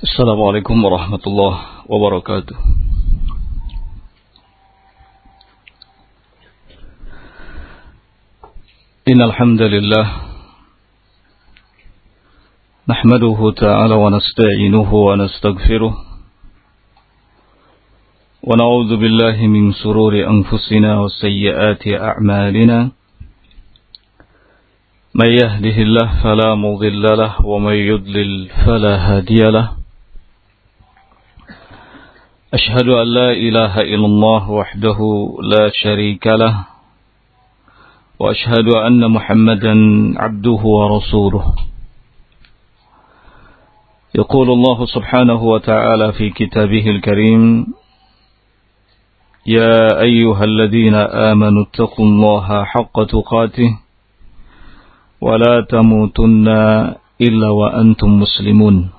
Assalamualaikum warahmatullahi wabarakatuh. Innal hamdalillah nahmaduhu ta'ala wa nasta'inuhu wa nastaghfiruh wa na'udzu billahi min shururi anfusina wa sayyiati a'malina. Man yahdihillahu fala mudilla lahu wa man yudlil fala hadiya lahu. Ashhadu an la ilaha illallah wahdahu la sharika lah wa ashhadu anna Muhammadan abduhu wa rasuluh. Yaqulu Allah subhanahu wa ta'ala fi kitabihil karim, ya ayyuhalladhina amanu ittaqullaha haqqa tuqatih wa la tamutunna illa wa antum muslimun.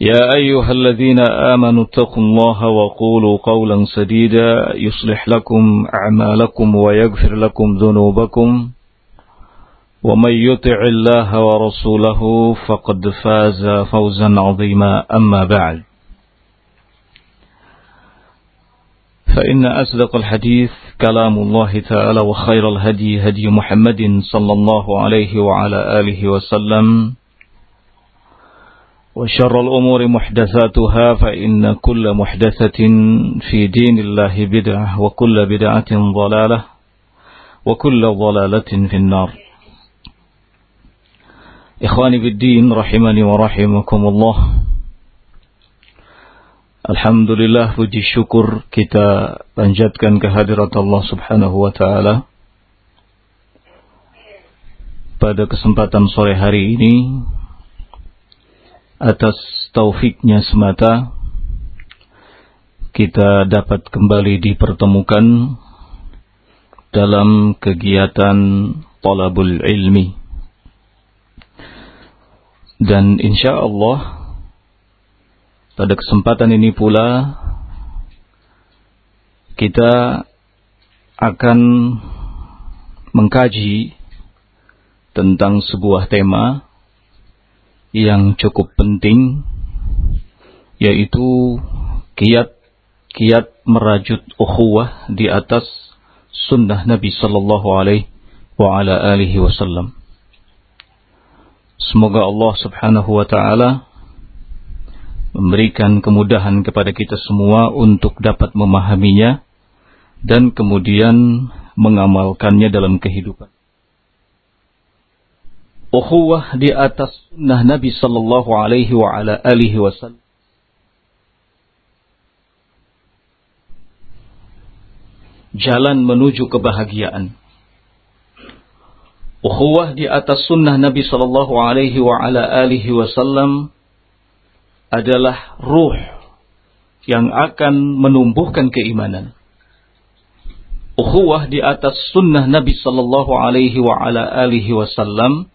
يا أيها الذين آمنوا اتقوا الله وقولوا قولا سديدا يصلح لكم أعمالكم ويغفر لكم ذنوبكم ومن يطع الله ورسوله فقد فاز فوزا عظيما. أما بعد، فإن أصدق الحديث كلام الله تعالى وخير الهدي هدي محمد صلى الله عليه وعلى آله وسلم وشر الأمور محدثاتها فإن كل محدثة في دين الله بدعة وكل بدعة ضلالة وكل ضلالة في النار. إخواني بالدين رحمني ورحمكم الله. Alhamdulillah, puji syukur kita panjatkan kehadirat Allah subhanahu wa ta'ala. Pada kesempatan sore hari ini, atas taufiknya semata, kita dapat kembali dipertemukan dalam kegiatan talabul ilmi. Dan insya Allah, pada kesempatan ini pula, kita akan mengkaji tentang sebuah tema yang cukup penting, yaitu kiat-kiat merajut ukhuwah di atas sunnah Nabi sallallahu alaihi wasallam. Semoga Allah subhanahu wa ta'ala memberikan kemudahan kepada kita semua untuk dapat memahaminya dan kemudian mengamalkannya dalam kehidupan. Ukhuwah di atas sunnah Nabi sallallahu alaihi wasallam. Jalan menuju kebahagiaan. Ukhuwah di atas sunnah Nabi sallallahu alaihi wasallam adalah ruh yang akan menumbuhkan keimanan. Ukhuwah di atas sunnah Nabi sallallahu alaihi wasallam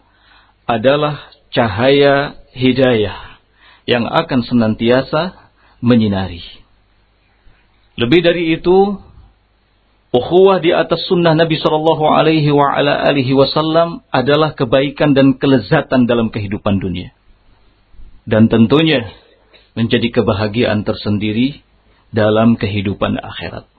adalah cahaya hidayah yang akan senantiasa menyinari. Lebih dari itu, ukhuwah di atas sunnah Nabi sallallahu alaihi wasallam adalah kebaikan dan kelezatan dalam kehidupan dunia. Dan tentunya menjadi kebahagiaan tersendiri dalam kehidupan akhirat.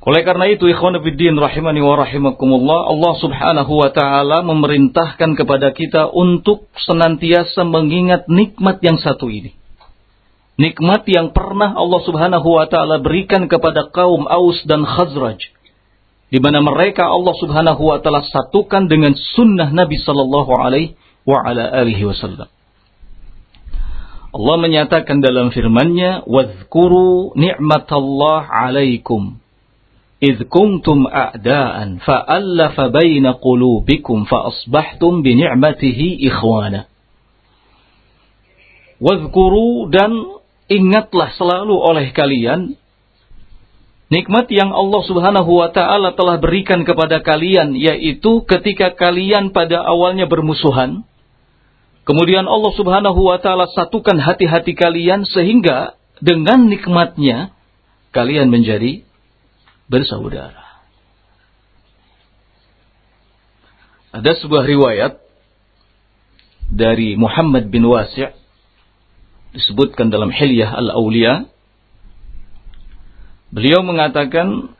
Oleh karena itu, ikhwan fillah rahimani wa rahimakumullah, Allah subhanahu wa ta'ala memerintahkan kepada kita untuk senantiasa mengingat nikmat yang satu ini. Nikmat yang pernah Allah subhanahu wa ta'ala berikan kepada kaum Aus dan Khazraj, di mana mereka Allah subhanahu wa ta'ala satukan dengan sunnah Nabi sallallahu alaihi wasallam. Allah menyatakan dalam firman-Nya, "Wadhkuru ni'matallahi 'alaikum إذ كنتم أعداء فألف بين قلوبكم فأصبحتم بنعمته إخوانا." Wadhkuru, dan ingatlah selalu oleh kalian Nikmat yang Allah Subhanahu wa ta'ala telah berikan kepada kalian, yaitu ketika kalian pada awalnya bermusuhan, kemudian Allah Subhanahu wa ta'ala satukan hati-hati kalian sehingga dengan nikmatnya kalian menjadi bersaudara. Ada sebuah riwayat dari Muhammad bin Wasi' disebutkan dalam Hilyah al-Awliya. Beliau mengatakan,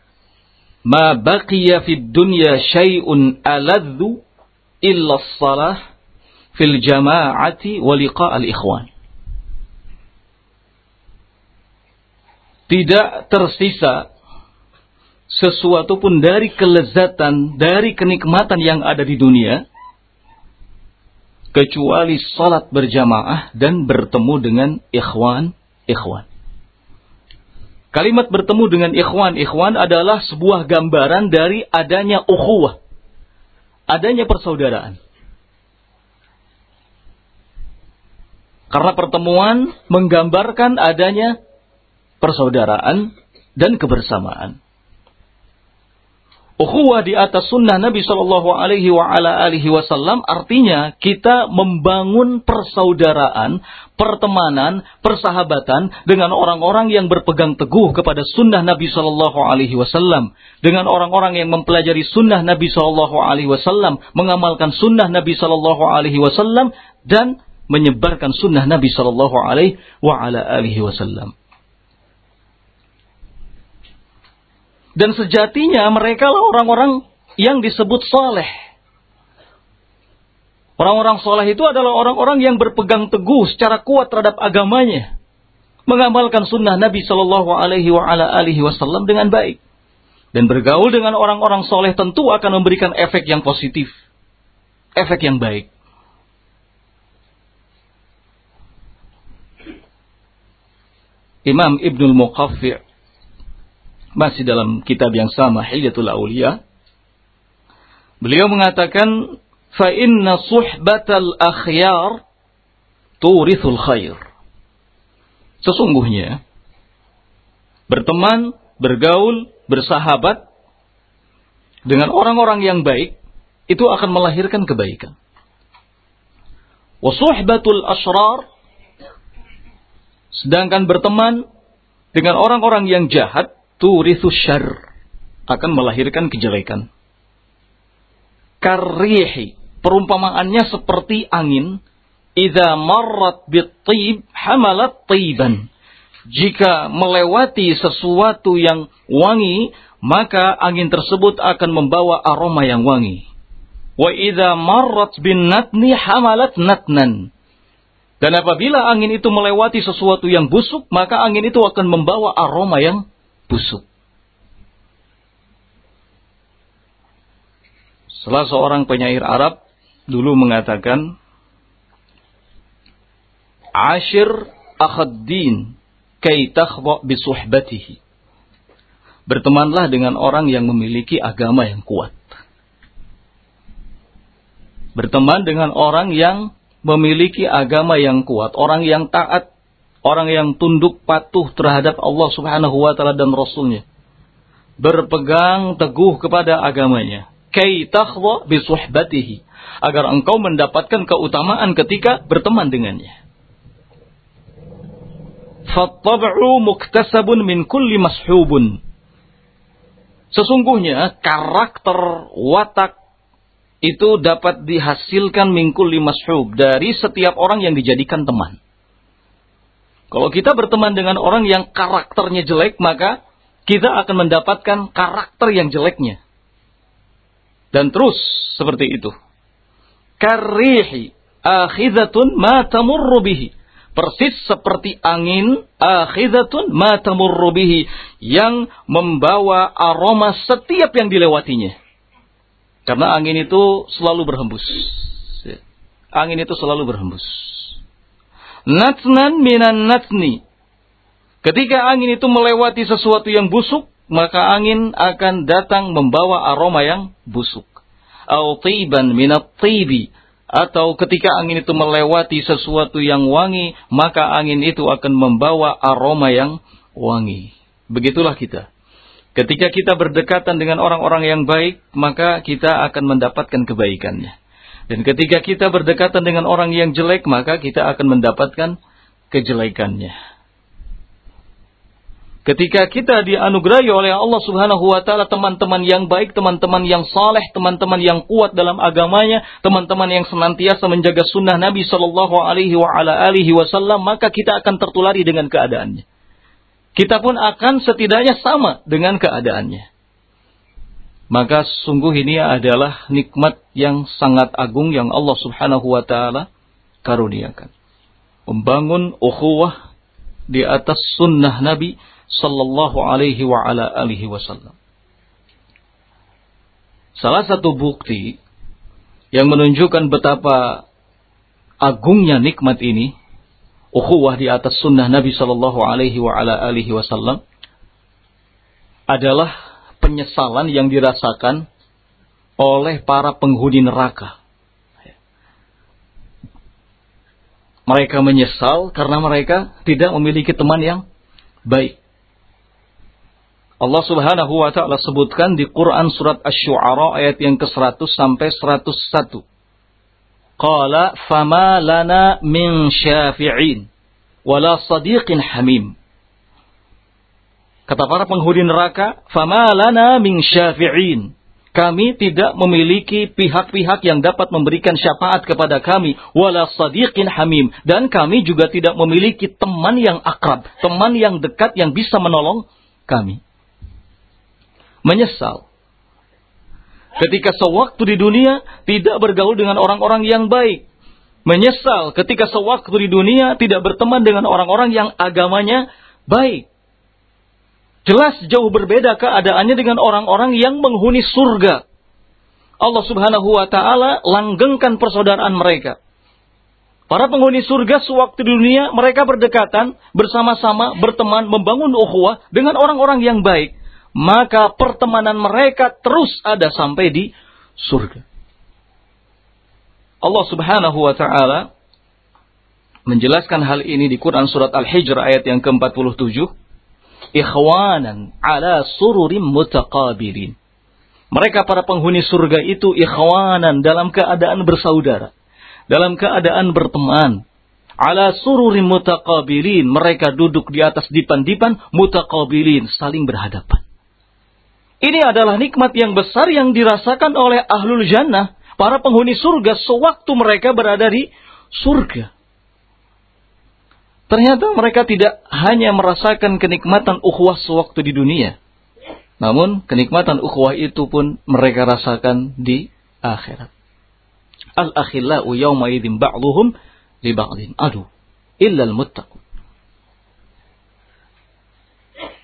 "Ma baqiya fid dunya syai'un aladzu illa as-salah fil jama'ati wa liqa' al-ikhwan." Tidak tersisa sesuatu pun dari kelezatan, dari kenikmatan yang ada di dunia, kecuali salat berjamaah dan bertemu dengan ikhwan. Kalimat bertemu dengan ikhwan adalah sebuah gambaran dari adanya ukhuwah, adanya persaudaraan. Karena pertemuan menggambarkan adanya persaudaraan dan kebersamaan. Ukhuwah di atas sunnah Nabi SAW artinya kita membangun persaudaraan, pertemanan, persahabatan dengan orang-orang yang berpegang teguh kepada sunnah Nabi SAW, dengan orang-orang yang mempelajari sunnah Nabi SAW, mengamalkan sunnah Nabi SAW, dan menyebarkan sunnah Nabi SAW. Dan sejatinya mereka lah orang-orang yang disebut soleh. Orang-orang soleh itu adalah orang-orang yang berpegang teguh secara kuat terhadap agamanya, mengamalkan sunnah Nabi SAW dengan baik, dan bergaul dengan orang-orang soleh tentu akan memberikan efek yang positif, efek yang baik. Imam Ibnul Muqaffi' masih dalam kitab yang sama, Hilyatul Auliya, beliau mengatakan, "Fa inna suhbatal akhyar turithul khair." Sesungguhnya berteman, bergaul, bersahabat dengan orang-orang yang baik itu akan melahirkan kebaikan. "Wa suhbatul ashrar," sedangkan berteman dengan orang-orang yang jahat, "turithu syarr," akan melahirkan kejelekan. "Karrihi," perumpamaannya seperti angin, "idza marrat bit-thib hamalat thiban," jika melewati sesuatu yang wangi, maka angin tersebut akan membawa aroma yang wangi. "Wa idza marrat bin-natni hamalat natnan," dan apabila angin itu melewati sesuatu yang busuk, maka angin itu akan membawa aroma yang busuk. Salah seorang penyair Arab dulu mengatakan, "Ashir akhaddin kay takhba bi suhbatihi." Bertemanlah dengan orang yang memiliki agama yang kuat. Berteman dengan orang yang memiliki agama yang kuat, orang yang taat, orang yang tunduk patuh terhadap Allah Subhanahu wa ta'ala dan Rasulnya, berpegang teguh kepada agamanya. "Kay takhwa bi suhbatihi," agar engkau mendapatkan keutamaan ketika berteman dengannya. "Fattab'u muktasabun min kulli mashubun," sesungguhnya karakter, watak itu dapat dihasilkan mingkul limashub, dari setiap orang yang dijadikan teman. Kalau kita berteman dengan orang yang karakternya jelek, maka kita akan mendapatkan karakter yang jeleknya. Dan terus seperti itu. "Karrihi akhidhatun ma tamurru bihi," persis seperti angin, akhidhatun ma tamurru bihi, yang membawa aroma setiap yang dilewatinya. Karena angin itu selalu berhembus. Angin itu selalu berhembus. "Natnan minan natni," ketika angin itu melewati sesuatu yang busuk, maka angin akan datang membawa aroma yang busuk. "Au tiban minat tibi," atau ketika angin itu melewati sesuatu yang wangi, maka angin itu akan membawa aroma yang wangi. Begitulah kita. Ketika kita berdekatan dengan orang-orang yang baik, maka kita akan mendapatkan kebaikannya. Dan ketika kita berdekatan dengan orang yang jelek, maka kita akan mendapatkan kejelekannya. Ketika kita dianugerahi oleh Allah Subhanahu wa taala teman-teman yang baik, teman-teman yang saleh, teman-teman yang kuat dalam agamanya, teman-teman yang senantiasa menjaga sunnah Nabi sallallahu alaihi wasallam, maka kita akan tertulari dengan keadaannya. Kita pun akan setidaknya sama dengan keadaannya. Maka sungguh ini adalah nikmat yang sangat agung yang Allah Subhanahu wa taala karuniakan. Membangun ukhuwah di atas sunnah Nabi sallallahu alaihi wa ala alihi wasallam. Salah satu bukti yang menunjukkan betapa agungnya nikmat ini, ukhuwah di atas sunnah Nabi sallallahu alaihi wa ala alihi wasallam, adalah penyesalan yang dirasakan oleh para penghuni neraka. Mereka menyesal karena mereka tidak memiliki teman yang baik. Allah Subhanahu wa taala sebutkan di Quran surat Asy-Syu'ara ayat yang ke-100 sampai 101. Qala fama lana min syafi'in wala sadiqin hamim. Kata para penghuni neraka, fama lana min syafi'in, kami tidak memiliki pihak-pihak yang dapat memberikan syafaat kepada kami, wala sadiqin hamim, dan kami juga tidak memiliki teman yang akrab, teman yang dekat yang bisa menolong kami. Menyesal ketika sewaktu di dunia tidak bergaul dengan orang-orang yang baik. Menyesal ketika sewaktu di dunia tidak berteman dengan orang-orang yang agamanya baik. Jelas jauh berbeda keadaannya dengan orang-orang yang menghuni surga. Allah Subhanahu wa taala langgengkan persaudaraan mereka. Para penghuni surga sewaktu di dunia mereka berdekatan, bersama-sama, berteman, membangun ukhuwah dengan orang-orang yang baik. Maka pertemanan mereka terus ada sampai di surga. Allah Subhanahu wa taala menjelaskan hal ini di Quran surat Al-Hijr ayat yang ke-47, ikhwanan ala sururim mutaqabilin. Mereka para penghuni surga itu ikhwanan, dalam keadaan bersaudara, dalam keadaan berteman. Ala sururim mutaqabilin, mereka duduk di atas dipan-dipan, mutaqabilin, saling berhadapan. Ini adalah nikmat yang besar yang dirasakan oleh ahlul jannah, para penghuni surga sewaktu mereka berada di surga. Ternyata mereka tidak hanya merasakan kenikmatan ukhuwah sewaktu di dunia, namun kenikmatan ukhuwah itu pun mereka rasakan di akhirat. Al-akhillau yawma idzin ba'dhuhum li ba'dhin adu illal muttaqun.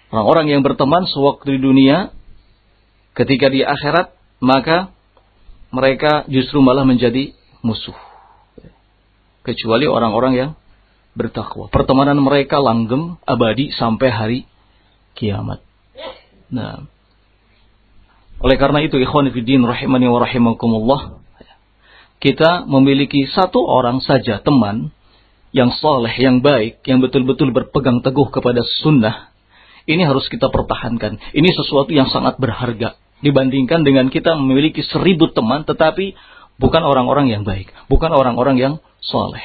Orang-orang yang berteman sewaktu di dunia, ketika di akhirat maka mereka justru malah menjadi musuh, kecuali orang-orang yang bertakwa. Pertemanan mereka langgeng abadi sampai hari kiamat. Nah, oleh karena itu ikhwan fiddin rahimani wa rahimakumullah, kita memiliki satu orang saja teman yang saleh, yang baik, yang betul-betul berpegang teguh kepada sunnah. Ini harus kita pertahankan. Ini sesuatu yang sangat berharga dibandingkan dengan kita memiliki 1000 teman tetapi bukan orang-orang yang baik, bukan orang-orang yang saleh.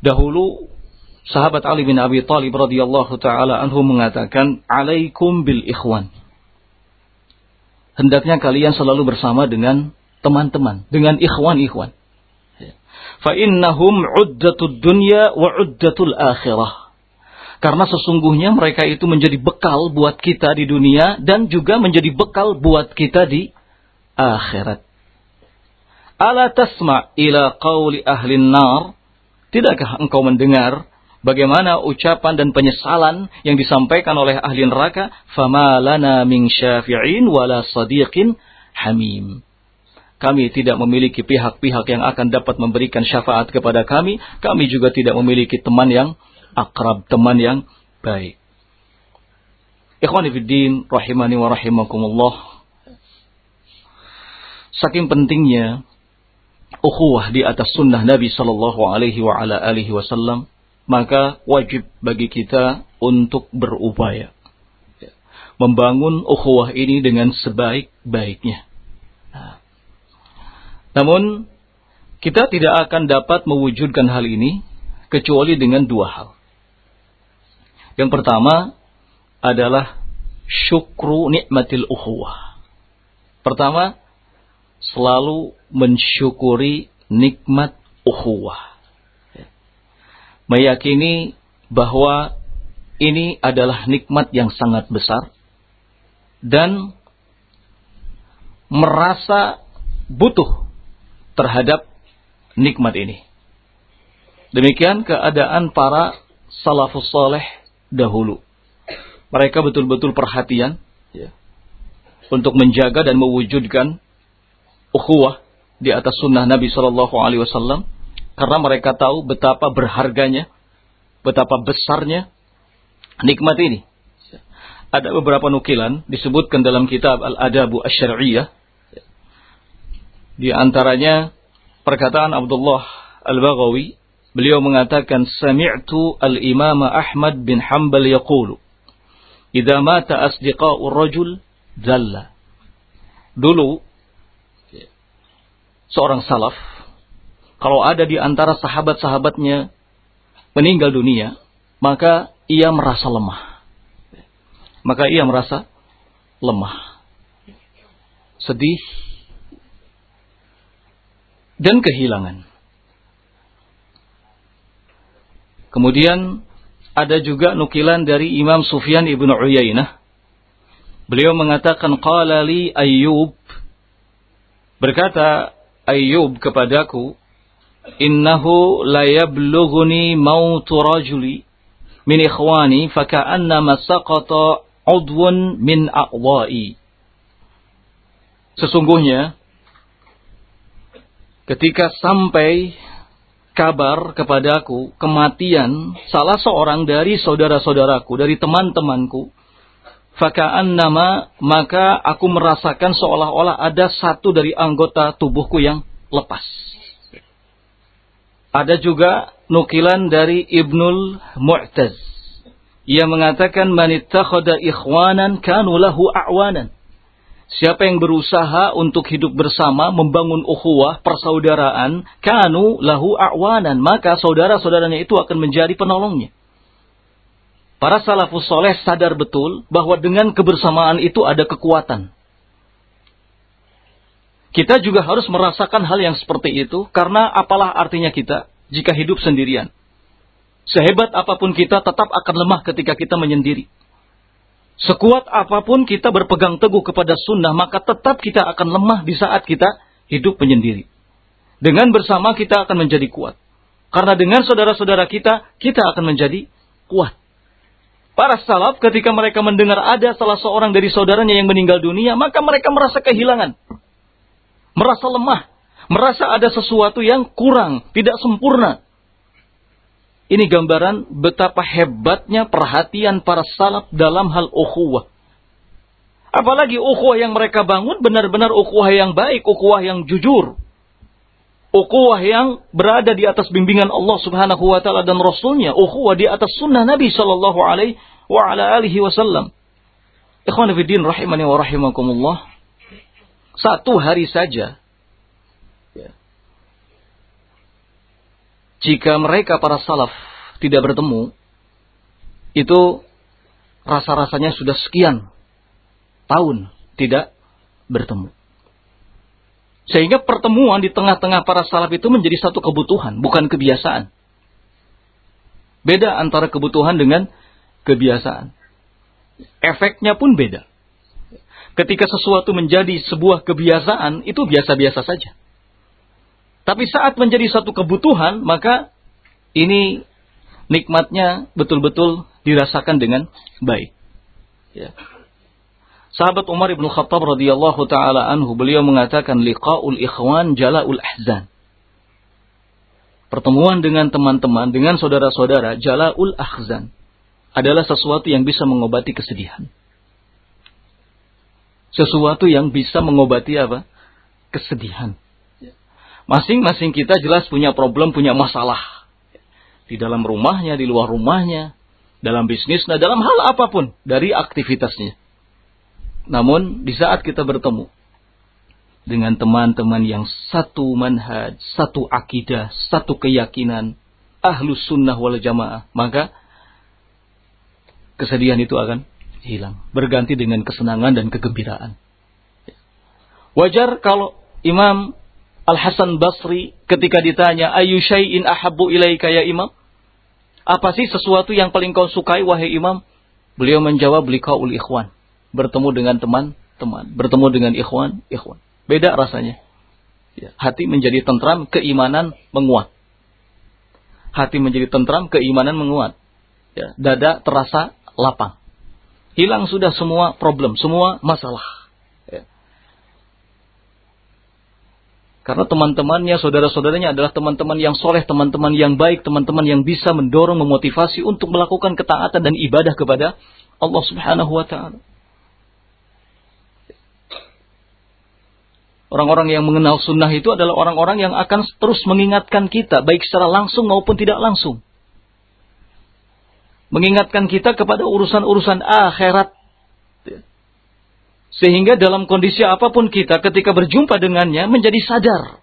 Dahulu sahabat Ali bin Abi Thalib radhiyallahu taala anhu mengatakan, "Alaikum bil ikhwan." Hendaknya kalian selalu bersama dengan teman-teman, dengan ikhwan-ikhwan. Fa innahum 'uddatud dunya wa 'uddatul akhirah. Karena sesungguhnya mereka itu menjadi bekal buat kita di dunia dan juga menjadi bekal buat kita di akhirat. Ala tasma' ila qauli ahli an-nar? Tidakkah engkau mendengar bagaimana ucapan dan penyesalan yang disampaikan oleh ahli neraka? Fama lana min syafi'in wala sadiqin hamim. Kami tidak memiliki pihak-pihak yang akan dapat memberikan syafaat kepada kami. Kami juga tidak memiliki teman yang akrab, teman yang baik. Ikhwani fiddin rahimani wa rahimakumullah. Saking pentingnya ukhuwah di atas sunnah Nabi sallallahu alaihi wa ala alihi wasallam, maka wajib bagi kita untuk berupaya membangun ukhuwah ini dengan sebaik-baiknya. Nah. Namun, kita tidak akan dapat mewujudkan hal ini kecuali dengan dua hal. Yang pertama adalah syukru nikmatil ukhuwah. Pertama, selalu mensyukuri nikmat ukhuwah. Meyakini bahwa ini adalah nikmat yang sangat besar dan merasa butuh terhadap nikmat ini. Demikian keadaan para salafus saleh dahulu. Mereka betul-betul perhatian untuk menjaga dan mewujudkan ukhuwah di atas sunnah Nabi SAW, karena mereka tahu betapa berharganya, betapa besarnya nikmat ini. Ada beberapa nukilan disebutkan dalam kitab Al-Adabu Asy-Syar'iyyah. Di antaranya perkataan Abdullah Al-Baghawi, beliau mengatakan, "Sami'tu al-Imam Ahmad bin Hanbal yaqulu, idza mata asdiqa'ur rajul dhalla." Dulu seorang salaf kalau ada di antara sahabat-sahabatnya meninggal dunia, maka ia merasa lemah. Sedih dan kehilangan. Kemudian ada juga nukilan dari Imam Sufyan ibn Uyainah. Beliau mengatakan, "Qala li Ayyub," berkata Ayyub kepadaku, "Innahu la yablughuni mautu rajuli min ikhwani faka'annama saqata 'udwun min a'dha'i." Sesungguhnya ketika sampai kabar kepadaku kematian salah seorang dari saudara-saudaraku, dari teman-temanku, faka'annama, maka aku merasakan seolah-olah ada satu dari anggota tubuhku yang lepas. Ada juga nukilan dari Ibnul Mu'taz. Ia mengatakan, "Man ittakhadha ikhwanan kanu lahu a'wanan." Siapa yang berusaha untuk hidup bersama, membangun ukhuwah, persaudaraan, kanu lahu a'wanan, maka saudara-saudaranya itu akan menjadi penolongnya. Para salafus soleh sadar betul bahwa dengan kebersamaan itu ada kekuatan. Kita juga harus merasakan hal yang seperti itu, karena apalah artinya kita jika hidup sendirian. Sehebat apapun kita tetap akan lemah ketika kita menyendiri. Sekuat apapun kita berpegang teguh kepada sunnah, maka tetap kita akan lemah di saat kita hidup menyendiri. Dengan bersama kita akan menjadi kuat. Karena dengan saudara-saudara kita, kita akan menjadi kuat. Para salaf ketika mereka mendengar ada salah seorang dari saudaranya yang meninggal dunia, maka mereka merasa kehilangan. Merasa lemah, merasa ada sesuatu yang kurang, tidak sempurna. Ini gambaran betapa hebatnya perhatian para salaf dalam hal ukhuwah. Apalagi ukhuwah yang mereka bangun benar-benar ukhuwah yang baik, ukhuwah yang jujur. Ukhuwah yang berada di atas bimbingan Allah Subhanahu wa taala dan Rasulnya, ukhuwah di atas sunnah Nabi sallallahu alaihi wa ala alihi wasallam. Ikhwan fiddin rahimani wa rahimakumullah. Satu hari saja, jika mereka para salaf tidak bertemu, itu rasa-rasanya sudah sekian tahun tidak bertemu. Sehingga pertemuan di tengah-tengah para salaf itu menjadi satu kebutuhan, bukan kebiasaan. Beda antara kebutuhan dengan kebiasaan. Efeknya pun beda. Ketika sesuatu menjadi sebuah kebiasaan, itu biasa-biasa saja. Tapi saat menjadi satu kebutuhan, maka ini nikmatnya betul-betul dirasakan dengan baik. Ya. Sahabat Umar ibn Khattab radhiyallahu taala anhu, beliau mengatakan, "Liqa'ul ikhwan jala'ul ahzan." Pertemuan dengan teman-teman, dengan saudara-saudara, jala'ul ahzan, adalah sesuatu yang bisa mengobati kesedihan. Sesuatu yang bisa mengobati apa? Kesedihan. Masing-masing kita jelas punya problem, punya masalah. Di dalam rumahnya, di luar rumahnya, dalam bisnisnya, dalam hal apapun, dari aktivitasnya. Namun di saat kita bertemu dengan teman-teman yang satu manhaj, satu akidah, satu keyakinan, ahlus sunnah wal jamaah, maka kesedihan itu akan hilang, berganti dengan kesenangan dan kegembiraan. Wajar kalau Imam Al-Hasan Basri ketika ditanya, ayu syai'in ahabbu ilaika ya Imam, apa sih sesuatu yang paling kau sukai wahai Imam? Beliau menjawab, liqaul ikhwan, bertemu dengan teman-teman, bertemu dengan ikhwan. Beda rasanya. Hati menjadi tentram, keimanan menguat. Dada terasa lapang. Hilang sudah semua problem, semua masalah. Ya. Karena teman-temannya, saudara-saudaranya adalah teman-teman yang soleh, teman-teman yang baik, teman-teman yang bisa mendorong, memotivasi untuk melakukan ketaatan dan ibadah kepada Allah Subhanahu wa Ta'ala. Orang-orang yang mengenal sunnah itu adalah orang-orang yang akan terus mengingatkan kita, baik secara langsung maupun tidak langsung. Mengingatkan kita kepada urusan-urusan akhirat. Sehingga dalam kondisi apapun kita ketika berjumpa dengannya menjadi sadar.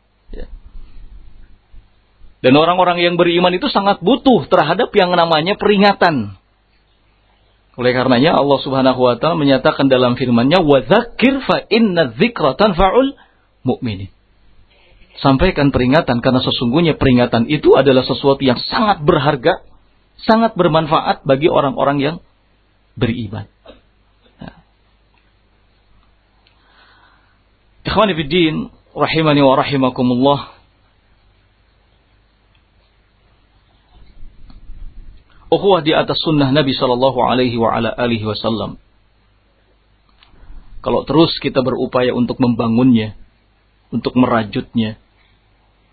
Dan orang-orang yang beriman itu sangat butuh terhadap yang namanya peringatan. Oleh karenanya Allah Subhanahu wa Ta'ala menyatakan dalam firman-Nya, "Wa dzakir fa inna dzikra tanfa'ul mu'minin." Sampaikan peringatan, karena sesungguhnya peringatan itu adalah sesuatu yang sangat berharga, sangat bermanfaat bagi orang-orang yang beriman. Ikhwani fiddin, rahimani wa rahimakumullah. Ukhuwah di atas sunnah Nabi sallallahu alaihi wa ala alihi wasallam. Kalau terus kita berupaya untuk membangunnya, untuk merajutnya,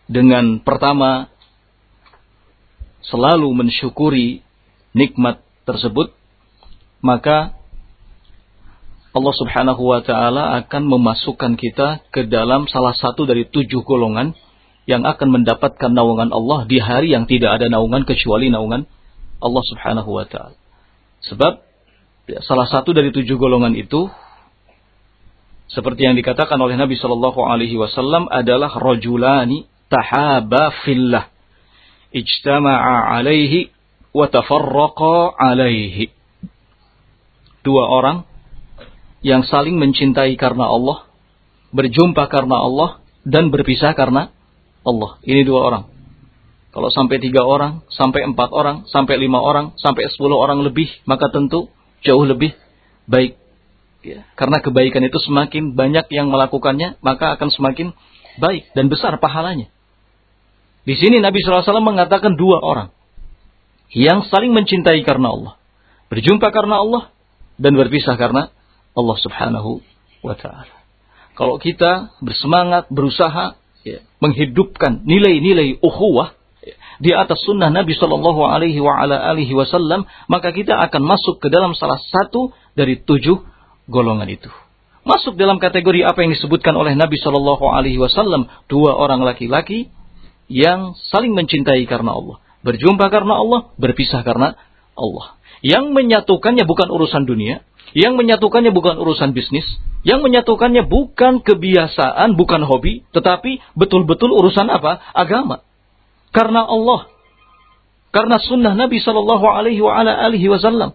dengan pertama selalu mensyukuri nikmat tersebut, maka Allah Subhanahu wa Ta'ala akan memasukkan kita ke dalam salah satu dari 7 golongan yang akan mendapatkan naungan Allah di hari yang tidak ada naungan kecuali naungan Allah Subhanahu wa Ta'ala. Sebab salah satu dari 7 golongan itu, seperti yang dikatakan oleh Nabi Shallallahu Alaihi Wasallam, adalah rajulani tahaba fillah ijtama'a alaihi wa tafarraqa alaihi. Dua orang yang saling mencintai karena Allah, berjumpa karena Allah, dan berpisah karena Allah. Ini 2 orang. Kalau sampai 3 orang, sampai 4 orang, sampai 5 orang, sampai 10 orang lebih, maka tentu jauh lebih baik. Ya. Karena kebaikan itu semakin banyak yang melakukannya, maka akan semakin baik dan besar pahalanya. Di sini Nabi SAW mengatakan 2 orang yang saling mencintai karena Allah, berjumpa karena Allah, dan berpisah karena Allah Subhanahu wa Ta'ala. Kalau kita bersemangat, berusaha menghidupkan nilai-nilai ukhuwah di atas sunnah Nabi Sallallahu Alaihi wa ala alihi Wasallam, maka kita akan masuk ke dalam salah satu dari 7 golongan itu. Masuk dalam kategori apa yang disebutkan oleh Nabi Sallallahu Alaihi Wasallam, 2 orang laki-laki yang saling mencintai karena Allah, berjumpa karena Allah, berpisah karena Allah. Yang menyatukannya bukan urusan dunia, yang menyatukannya bukan urusan bisnis, yang menyatukannya bukan kebiasaan, bukan hobi, tetapi betul-betul urusan apa? Agama. Karena Allah, karena sunnah Nabi Sallallahu Alaihi wa ala alihi Wasallam.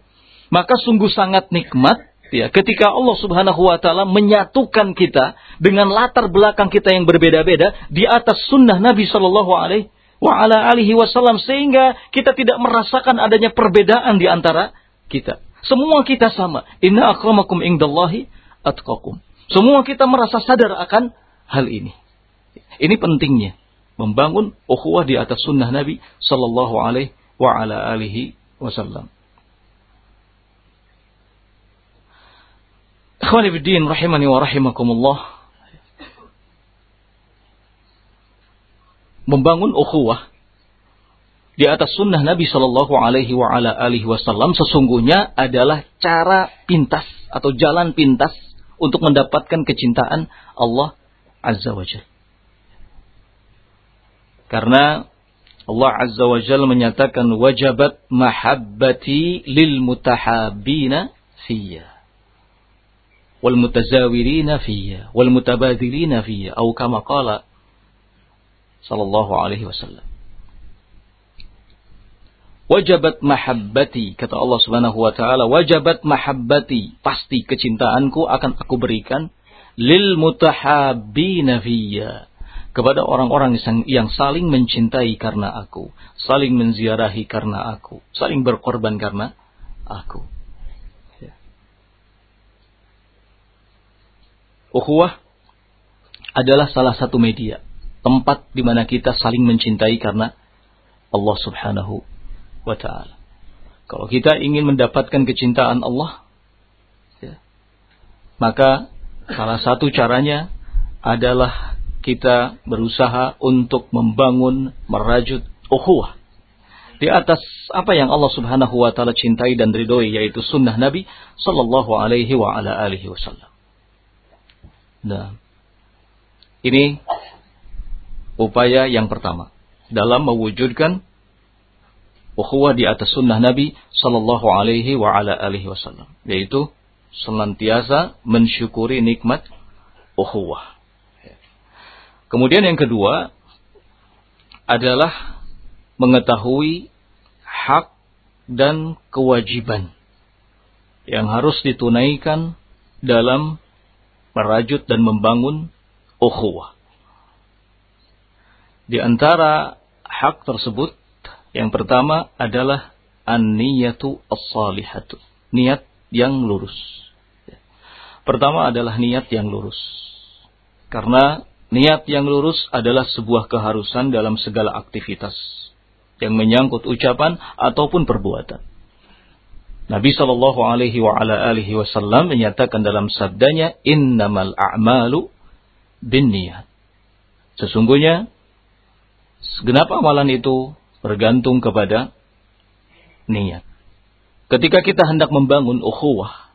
Maka sungguh sangat nikmat ketika Allah Subhanahu wa Ta'ala menyatukan kita dengan latar belakang kita yang berbeda-beda di atas sunnah Nabi Sallallahu Alaihi wa ala alihi Wasallam, sehingga kita tidak merasakan adanya perbedaan di antara kita. Semua kita sama. Inna akramakum indallahi atqakum. Semua kita merasa sadar akan hal ini. Ini pentingnya membangun ukhuwah di atas sunnah Nabi Sallallahu Alaihi wa ala alihi Wasallam. Ikhwani fiddin, rahimani wa rahimakumullah. Membangun ukhuwah di atas sunnah Nabi Sallallahu Alaihi wa ala alihi Wasallam sesungguhnya adalah cara pintas atau jalan pintas untuk mendapatkan kecintaan Allah Azza wa Jalla. Karena Allah Azza wa Jalla menyatakan, wajabat mahabbati lil mutahabbina fiyya. wal mutazawirina fiyya wal mutabadilina fiyya atau kama qala sallallahu alaihi wasallam. Wajabat mahabbati, kata Allah Subhanahu wa taala, wajabat mahabbati, pasti kecintaanku akan aku berikan lil mutahabbina fiyya, kepada orang-orang yang saling mencintai karena aku, saling menziarahi karena aku, saling berkorban karena aku. Ukhuwah adalah salah satu media, tempat di mana kita saling mencintai karena Allah Subhanahu wa ta'ala. Kalau kita ingin mendapatkan kecintaan Allah, maka salah satu caranya adalah kita berusaha untuk membangun, merajut ukhuwah di atas apa yang Allah Subhanahu wa taala cintai dan ridhoi, yaitu sunnah Nabi sallallahu alaihi wa ala alihi wasallam. Nah, ini upaya yang pertama dalam mewujudkan ukhuwah di atas sunnah Nabi sallallahu alaihi wa ala alihi wasallam, yaitu senantiasa mensyukuri nikmat ukhuwah. Kemudian yang kedua adalah mengetahui hak dan kewajiban yang harus ditunaikan dalam merajut dan membangun ukhuwah. Di antara hak tersebut, yang pertama adalah an-niyatu as-salihatu, niat yang lurus. Pertama adalah niat yang lurus, karena niat yang lurus adalah sebuah keharusan dalam segala aktivitas yang menyangkut ucapan ataupun perbuatan. Nabi sallallahu alaihi wa ala alihi wasallam menyatakan dalam sabdanya, innamal a'malu binniyat. Sesungguhnya segenap amalan itu bergantung kepada niat. Ketika kita hendak membangun ukhuwah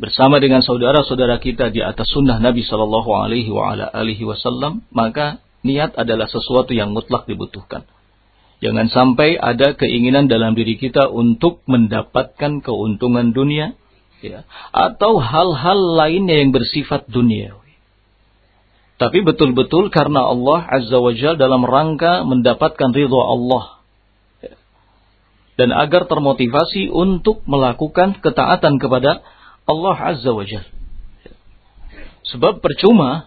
bersama dengan saudara-saudara kita di atas sunnah Nabi sallallahu alaihi wa ala alihi wasallam, maka niat adalah sesuatu yang mutlak dibutuhkan. Jangan sampai ada keinginan dalam diri kita untuk mendapatkan keuntungan dunia, ya, atau hal-hal lainnya yang bersifat duniawi. Tapi betul-betul karena Allah Azza wa Jalla dalam rangka mendapatkan ridha Allah, dan agar termotivasi untuk melakukan ketaatan kepada Allah Azza wa Jalla. Sebab percuma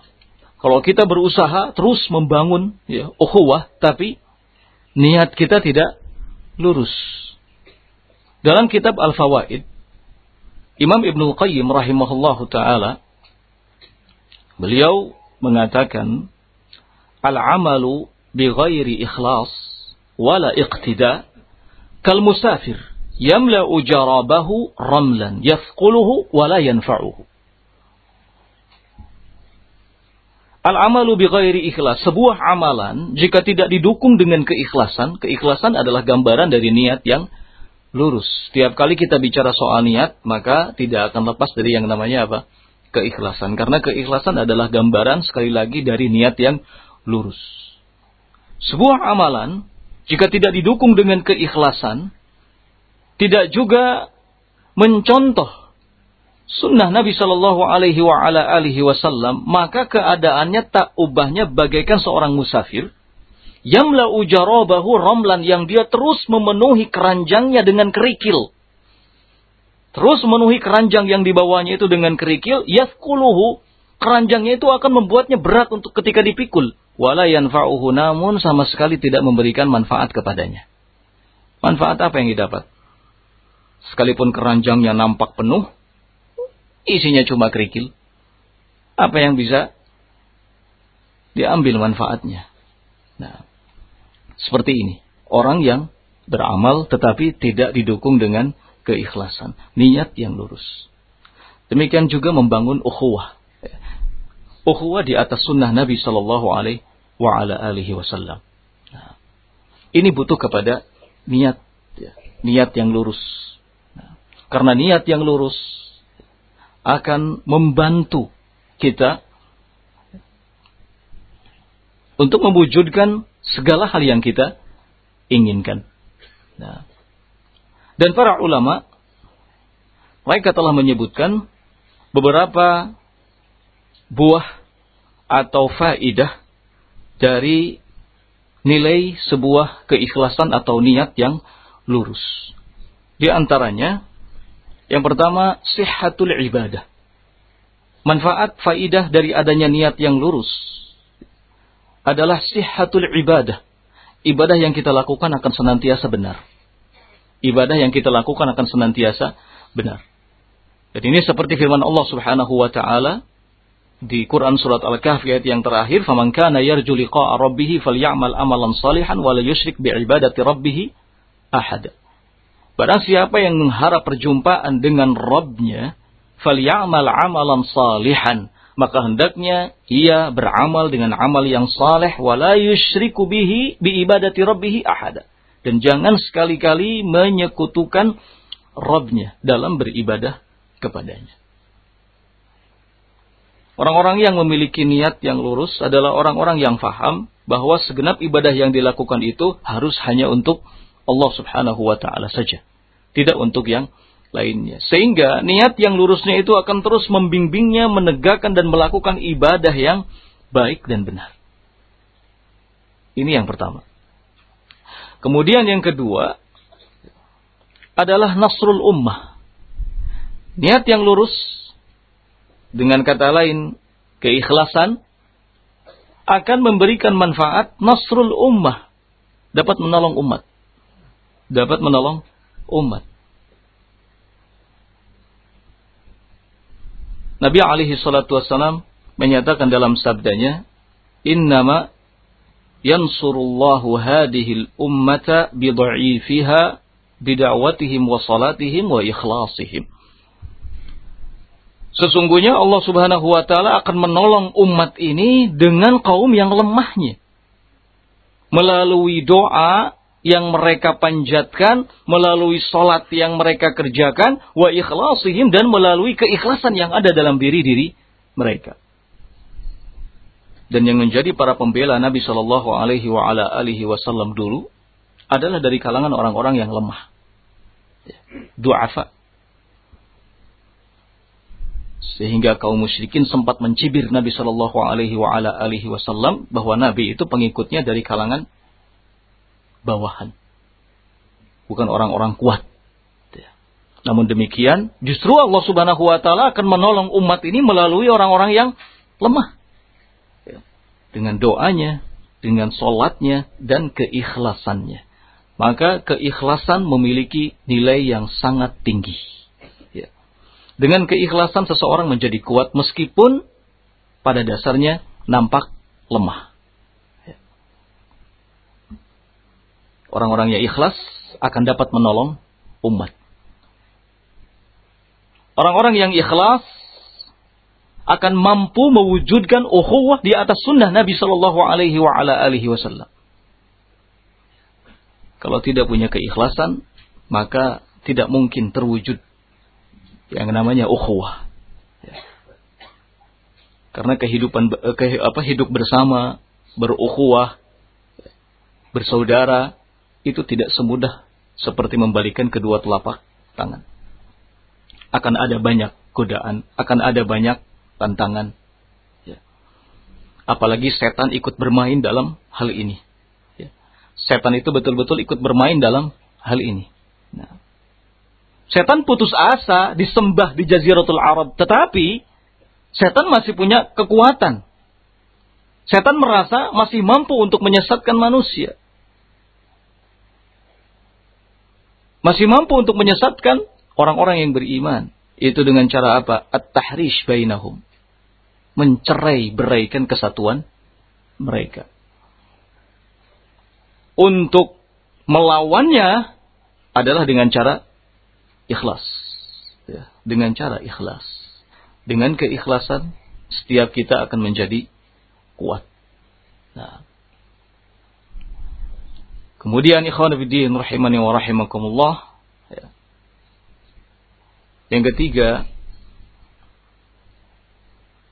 kalau kita berusaha terus membangun ukhuwah, tapi niat kita tidak lurus. Dalam kitab Al-Fawaid, Imam Ibnul Qayyim rahimahullahu ta'ala, beliau mengatakan, al-amalu bi ghairi ikhlas wala iqtida kal musafir yamla'u jarabahu ramlan yasquluhu wa la yanfa'uhu. Al-amalu bi ghairi ikhlas, sebuah amalan jika tidak didukung dengan keikhlasan. Keikhlasan adalah gambaran dari niat yang lurus. Setiap kali kita bicara soal niat, maka tidak akan lepas dari yang namanya apa? Keikhlasan. Karena keikhlasan adalah gambaran sekali lagi dari niat yang lurus. Sebuah amalan jika tidak didukung dengan keikhlasan, tidak juga mencontoh sunnah Nabi sallallahu alaihi wa ala alihi wasallam, maka keadaannya tak ubahnya bagaikan seorang musafir, yamla'u jarabahu ramlan, yang dia terus memenuhi keranjangnya dengan kerikil. Terus memenuhi keranjang yang dibawanya itu dengan kerikil, yasquluhu, keranjangnya itu akan membuatnya berat untuk ketika dipikul. Wala yanfa'uhu, namun sama sekali tidak memberikan manfaat kepadanya. Manfaat apa yang didapat? Sekalipun keranjangnya nampak penuh, isinya cuma kerikil. Apa yang bisa diambil manfaatnya? Nah, seperti ini. Orang yang beramal tetapi tidak didukung dengan keikhlasan, niat yang lurus. Demikian juga membangun ukhuwah. Ukhuwah di atas sunnah Nabi sallallahu alaihi wa ala alihi wasallam. Nah, ini butuh kepada niat, ya, niat yang lurus. Karena niat yang lurus akan membantu kita untuk mewujudkan segala hal yang kita inginkan. Nah, dan para ulama mereka telah menyebutkan beberapa buah atau faidah dari nilai sebuah keikhlasan atau niat yang lurus. Di antaranya, yang pertama, sihhatul ibadah. Manfaat faidah dari adanya niat yang lurus adalah sihhatul ibadah. Ibadah yang kita lakukan akan senantiasa benar. Ibadah yang kita lakukan akan senantiasa benar. Jadi ini seperti firman Allah Subhanahu wa taala di Quran surat Al-Kahfi ayat yang terakhir, "Faman kana yarju liqa'a rabbih falyamal amalan salihan wa la yusyrik bi ibadati rabbih ahad." Barang siapa yang mengharap perjumpaan dengan Rabb-nya, falyamal amalan salihan, maka hendaknya ia beramal dengan amal yang saleh, wala yusyriku bihi bi ibadati rabbih ahada, dan jangan sekali-kali menyekutukan Rabb-nya dalam beribadah kepadanya. Orang-orang yang memiliki niat yang lurus adalah orang-orang yang faham bahwa segenap ibadah yang dilakukan itu harus hanya untuk Allah Subhanahu wa taala saja, tidak untuk yang lainnya. Sehingga niat yang lurusnya itu akan terus membimbingnya menegakkan dan melakukan ibadah yang baik dan benar. Ini yang pertama. Kemudian yang kedua adalah nasrul ummah. Niat yang lurus, dengan kata lain keikhlasan, akan memberikan manfaat nasrul ummah, dapat menolong umat. Dapat menolong umat. Nabi alaihi salatu wassalam menyatakan dalam sabdanya, "Innama yansurullahu hadihil ummata bidha'ifiha bida'watihim wa salatihim wa ikhlasihim." Sesungguhnya Allah Subhanahu wa taala akan menolong umat ini dengan kaum yang lemahnya, melalui doa yang mereka panjatkan, melalui sholat yang mereka kerjakan, wa ikhlasihim, dan melalui keikhlasan yang ada dalam diri-diri mereka. Dan yang menjadi para pembela Nabi Shallallahu Alaihi Wasallam dulu adalah dari kalangan orang-orang yang lemah, du'afa. Sehingga kaum musyrikin sempat mencibir Nabi Shallallahu Alaihi Wasallam bahwa Nabi itu pengikutnya dari kalangan bawahan, bukan orang-orang kuat. Namun demikian, justru Allah Subhanahu wa taala akan menolong umat ini melalui orang-orang yang lemah, dengan doanya, dengan sholatnya, dan keikhlasannya. Maka keikhlasan memiliki nilai yang sangat tinggi. Dengan keikhlasan seseorang menjadi kuat meskipun pada dasarnya nampak lemah. Orang-orang yang ikhlas akan dapat menolong umat. Orang-orang yang ikhlas akan mampu mewujudkan ukhuwah di atas sunnah Nabi Shallallahu Alaihi Wasallam. Kalau tidak punya keikhlasan, maka tidak mungkin terwujud yang namanya ukhuwah. Karena hidup bersama, berukhuwah, bersaudara, itu tidak semudah seperti membalikkan kedua telapak tangan. Akan ada banyak godaan, akan ada banyak tantangan. Ya. Apalagi setan ikut bermain dalam hal ini. Ya. Setan itu betul-betul ikut bermain dalam hal ini. Nah. Setan putus asa disembah di Jaziratul Arab, tetapi setan masih punya kekuatan. Setan merasa masih mampu untuk menyesatkan manusia. Masih mampu untuk menyesatkan orang-orang yang beriman. Itu dengan cara apa? At-tahrish bainahum. Mencerai-beraikan kesatuan mereka. Untuk melawannya adalah dengan cara ikhlas. Ya, dengan cara ikhlas. Dengan keikhlasan, setiap kita akan menjadi kuat. Nah. Kemudian ikhwan fiddin rahimani wa rahimakumullah. Ya. Yang ketiga,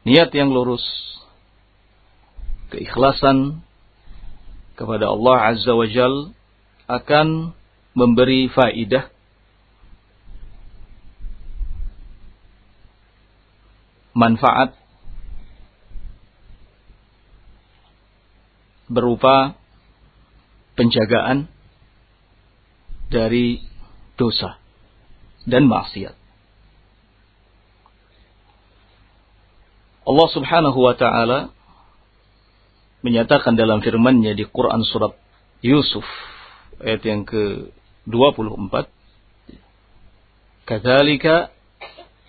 niat yang lurus, keikhlasan kepada Allah Azza wa Jal akan memberi faidah manfaat berupa penjagaan dari dosa dan maksiat. Allah Subhanahu wa ta'ala menyatakan dalam firman-Nya di Quran surat Yusuf ayat yang ke-24, "Kadzalika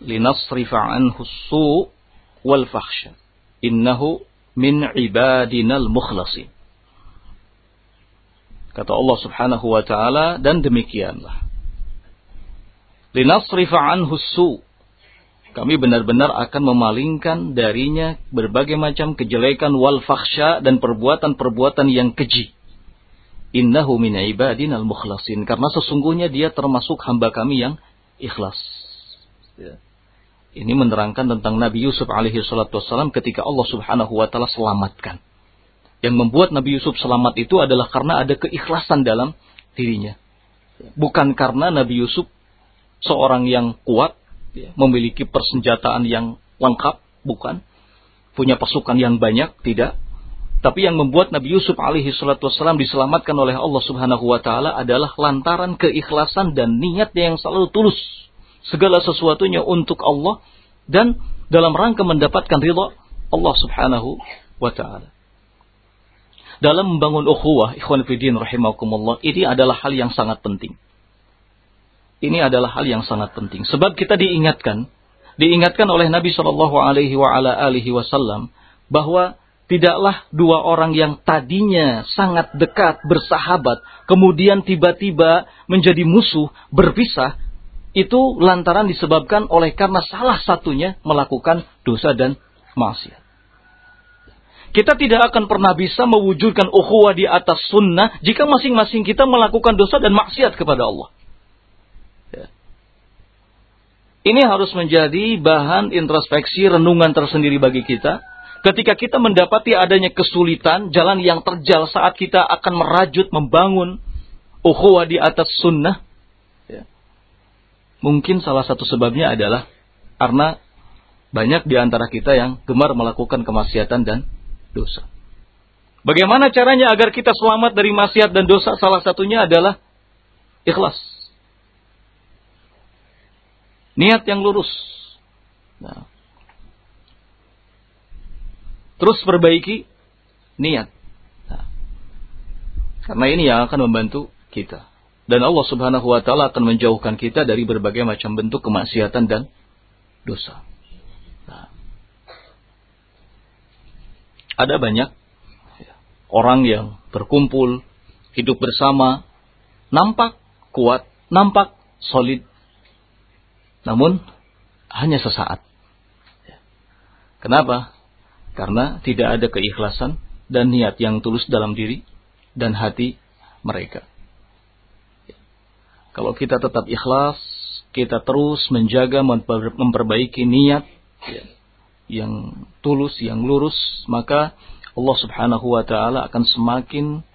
linasrifa 'anhu as-su' wal fahsya, innahu min 'ibadinal mukhlasin." Kata Allah Subhanahu wa ta'ala, dan demikianlah. Linasrifa 'anhu as-su', kami benar-benar akan memalingkan darinya berbagai macam kejelekan, wal fakhsya, dan perbuatan-perbuatan yang keji. Innahu min ibadinal mukhlasin, karena sesungguhnya dia termasuk hamba kami yang ikhlas. Ini menerangkan tentang Nabi Yusuf alaihi salatu wassalam ketika Allah Subhanahu wa ta'ala selamatkan. Yang membuat Nabi Yusuf selamat itu adalah karena ada keikhlasan dalam dirinya. Bukan karena Nabi Yusuf seorang yang kuat, memiliki persenjataan yang lengkap, bukan, punya pasukan yang banyak, tidak. Tapi yang membuat Nabi Yusuf alaihi salatu wassalam diselamatkan oleh Allah Subhanahu wa ta'ala adalah lantaran keikhlasan dan niatnya yang selalu tulus, segala sesuatunya untuk Allah, dan dalam rangka mendapatkan ridha Allah Subhanahu wa ta'ala. Dalam membangun ukhuwah, ikhwan fillah rahimakumullah, ini adalah hal yang sangat penting. Ini adalah hal yang sangat penting. Sebab kita diingatkan oleh Nabi Shallallahu Alaihi Wasallam bahwa tidaklah dua orang yang tadinya sangat dekat bersahabat, kemudian tiba-tiba menjadi musuh, berpisah, itu lantaran disebabkan oleh karena salah satunya melakukan dosa dan maksiat. Kita tidak akan pernah bisa mewujudkan ukhuwah di atas sunnah jika masing-masing kita melakukan dosa dan maksiat kepada Allah. Ini harus menjadi bahan introspeksi, renungan tersendiri bagi kita. Ketika kita mendapati adanya kesulitan, jalan yang terjal saat kita akan merajut, membangun ukhuwah di atas sunnah, mungkin salah satu sebabnya adalah karena banyak di antara kita yang gemar melakukan kemaksiatan dan dosa. Bagaimana caranya agar kita selamat dari maksiat dan dosa? Salah satunya adalah ikhlas. Niat yang lurus. Nah. Terus perbaiki niat. Nah. Karena ini yang akan membantu kita. Dan Allah Subhanahu wa ta'ala akan menjauhkan kita dari berbagai macam bentuk kemaksiatan dan dosa. Nah. Ada banyak orang yang berkumpul, hidup bersama, nampak kuat, nampak solid, namun hanya sesaat. Kenapa? Karena tidak ada keikhlasan dan niat yang tulus dalam diri dan hati mereka. Kalau kita tetap ikhlas, kita terus menjaga, memperbaiki niat yang tulus, yang lurus, maka Allah Subhanahu wa ta'ala akan semakin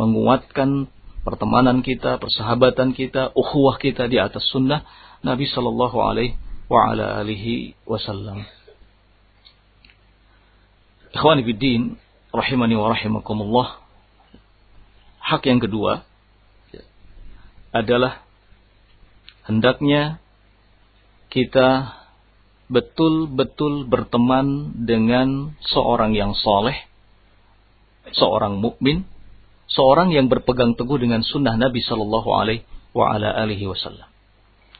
menguatkan pertemanan kita, persahabatan kita, ukhuwah kita di atas sunnah Nabi Shallallahu Alaihi Wasallam. Ikhwani fiddin, rahimani wa rahimakumullah. Hak yang kedua adalah hendaknya kita betul-betul berteman dengan seorang yang soleh, seorang mukmin, seorang yang berpegang teguh dengan sunnah Nabi Shallallahu Alaihi Wasallam.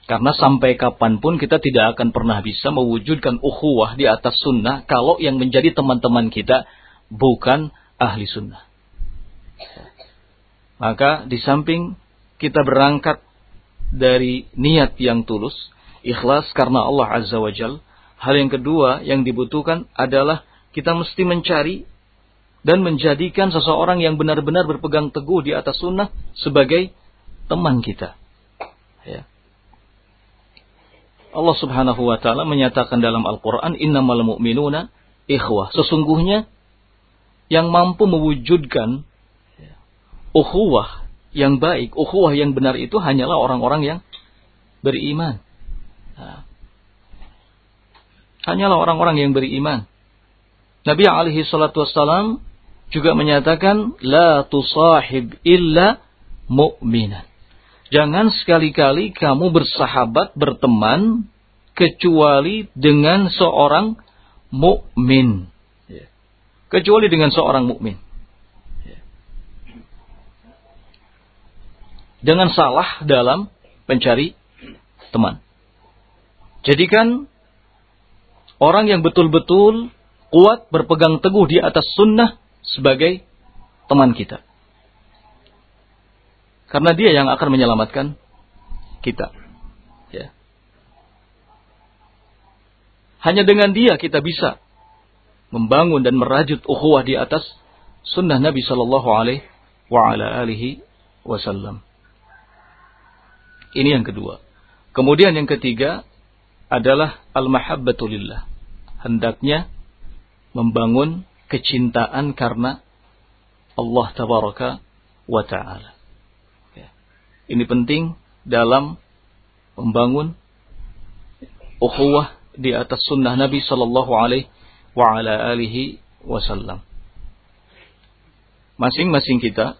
Karena sampai kapanpun kita tidak akan pernah bisa mewujudkan ukhuwah di atas sunnah kalau yang menjadi teman-teman kita bukan ahli sunnah. Maka di samping kita berangkat dari niat yang tulus, ikhlas karena Allah Azza wa Jalla, hal yang kedua yang dibutuhkan adalah kita mesti mencari dan menjadikan seseorang yang benar-benar berpegang teguh di atas sunnah sebagai teman kita. Ya. Allah Subhanahu wa ta'ala menyatakan dalam Al-Qur'an, innamal mu'minuna ikhwah. Sesungguhnya yang mampu mewujudkan ukhuwah yang baik, ukhuwah yang benar itu hanyalah orang-orang yang beriman. Nah, hanyalah orang-orang yang beriman. Nabi alaihi salatu wassalam juga menyatakan, la tusahib illa mu'minan. Jangan sekali-kali kamu bersahabat, berteman, kecuali dengan seorang mukmin. Kecuali dengan seorang mukmin. Dengan salah dalam mencari teman. Jadikan orang yang betul-betul kuat berpegang teguh di atas sunnah sebagai teman kita. Karena dia yang akan menyelamatkan kita. Ya. Hanya dengan dia kita bisa membangun dan merajut ukhuwah di atas sunnah Nabi SAW. Ini yang kedua. Kemudian yang ketiga adalah al-mahabbatu lillah. Hendaknya membangun kecintaan karena Allah tabaraka wa ta'ala. Ini penting dalam membangun ukhuwah di atas sunnah Nabi SAW. Masing-masing kita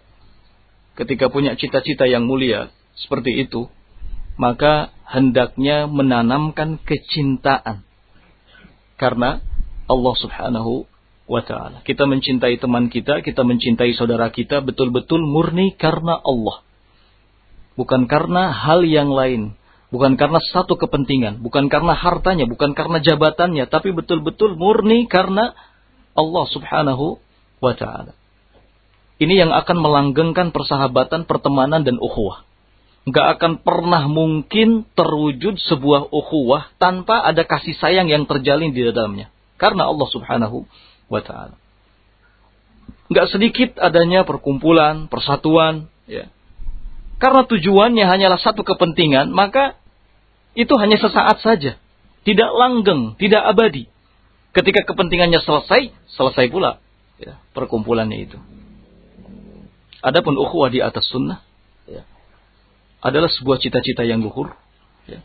ketika punya cita-cita yang mulia seperti itu, maka hendaknya menanamkan kecintaan karena Allah Subhanahu wa ta'ala. Kita mencintai teman kita, kita mencintai saudara kita betul-betul murni karena Allah. Bukan karena hal yang lain, bukan karena satu kepentingan, bukan karena hartanya, bukan karena jabatannya, tapi betul-betul murni karena Allah Subhanahu wa ta'ala. Ini yang akan melanggengkan persahabatan, pertemanan, dan ukhuwah. Gak akan pernah mungkin terwujud sebuah ukhuwah tanpa ada kasih sayang yang terjalin di dalamnya. Karena Allah Subhanahu wa ta'ala. Gak sedikit adanya perkumpulan, persatuan, ya. Karena tujuannya hanyalah satu kepentingan, maka itu hanya sesaat saja. Tidak langgeng, tidak abadi. Ketika kepentingannya selesai, selesai pula ya, perkumpulannya itu. Adapun ukhuwah di atas sunnah ya, adalah sebuah cita-cita yang luhur. Ya.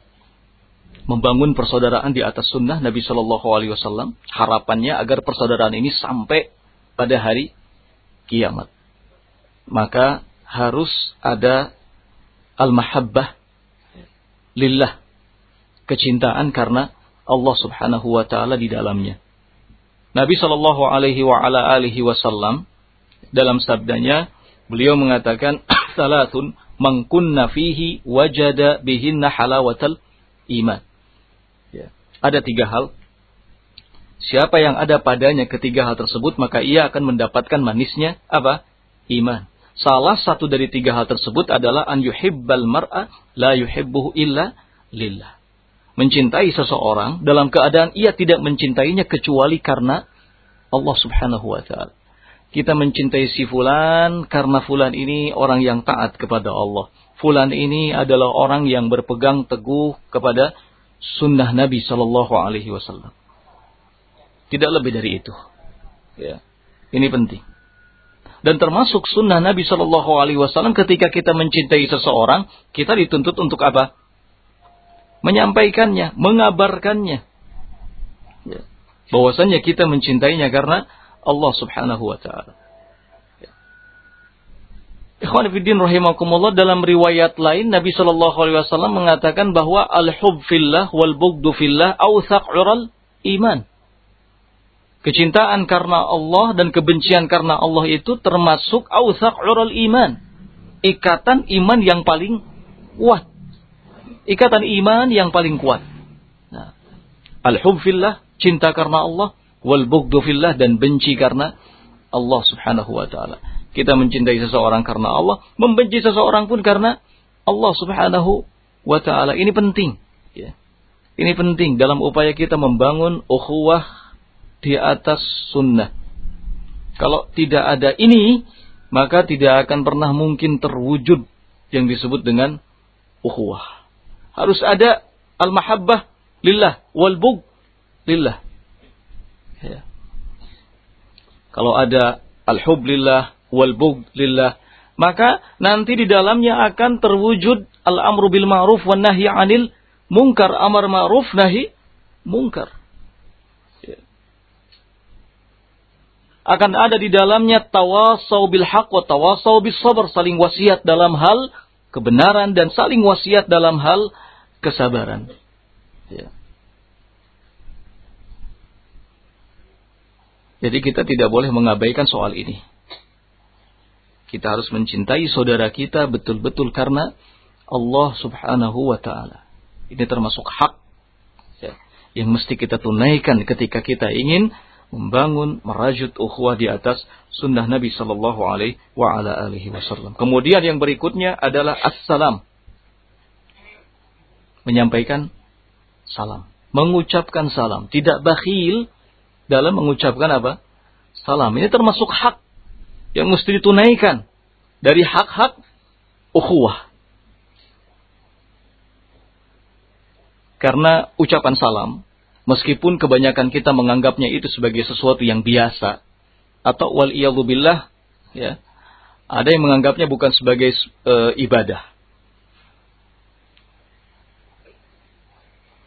Membangun persaudaraan di atas sunnah Nabi SAW. Harapannya agar persaudaraan ini sampai pada hari kiamat. Maka harus ada al-mahabbah lillah, kecintaan karena Allah Subhanahu wa ta'ala di dalamnya. Nabi sallallahu alaihi wasallam dalam sabdanya beliau mengatakan, salatun man kunna fihi wajada bihinna halawatal iman. Ya. Ada tiga hal. Siapa yang ada padanya ketiga hal tersebut, maka ia akan mendapatkan manisnya apa? Iman. Salah satu dari tiga hal tersebut adalah an yuhibbal mar'a la yuhibbuhu illa lillah. Mencintai seseorang dalam keadaan ia tidak mencintainya kecuali karena Allah Subhanahu wa ta'ala. Kita mencintai si fulan karena fulan ini orang yang taat kepada Allah. Fulan ini adalah orang yang berpegang teguh kepada sunnah Nabi SAW. Tidak lebih dari itu. Ya. Ini penting. Dan termasuk sunnah Nabi SAW ketika kita mencintai seseorang, kita dituntut untuk apa? Menyampaikannya, mengabarkannya. Ya. Bahwasannya kita mencintainya karena Allah Subhanahu wa ta'ala. Ya. Ikhwan fillah rahimakumullah, dalam riwayat lain Nabi SAW mengatakan bahwa al-hub fillah wal bughdu fillah awthaq ural iman. Kecintaan karena Allah dan kebencian karena Allah itu termasuk awthaq urul iman. Ikatan iman yang paling kuat. Ikatan iman yang paling kuat. Nah, al-hub fillah, cinta karena Allah. Wal-bughdu fillah, dan benci karena Allah subhanahu wa ta'ala. Kita mencintai seseorang karena Allah. Membenci seseorang pun karena Allah subhanahu wa ta'ala. Ini penting. Ya. Ini penting dalam upaya kita membangun ukhuwah di atas sunnah. Kalau tidak ada ini, maka tidak akan pernah mungkin terwujud yang disebut dengan ukhuwah. Harus ada al-mahabbah lillah wal-bugh lillah. Ya. Kalau ada al-hub lillah wal-bugh lillah, maka nanti di dalamnya akan terwujud al-amru bil ma'ruf wan nahyi 'anil munkar. Amar ma'ruf, nahi munkar. Akan ada di dalamnya tawasau bil haq wa tawasau bis sabr, saling wasiat dalam hal kebenaran dan saling wasiat dalam hal kesabaran. Ya. Jadi kita tidak boleh mengabaikan soal ini. Kita harus mencintai saudara kita betul-betul karena Allah Subhanahu wa ta'ala. Ini termasuk hak ya, yang mesti kita tunaikan ketika kita ingin membangun, merajut ukhuwah di atas sunnah Nabi sallallahu alaihi wa ala alihi wasallam. Kemudian yang berikutnya adalah assalam. Menyampaikan salam, mengucapkan salam, tidak bakhil dalam mengucapkan apa? Salam. Ini termasuk hak yang mesti ditunaikan dari hak-hak ukhuwah. Karena ucapan salam, meskipun kebanyakan kita menganggapnya itu sebagai sesuatu yang biasa, atau waliyahzubillah, ya, ada yang menganggapnya bukan sebagai ibadah.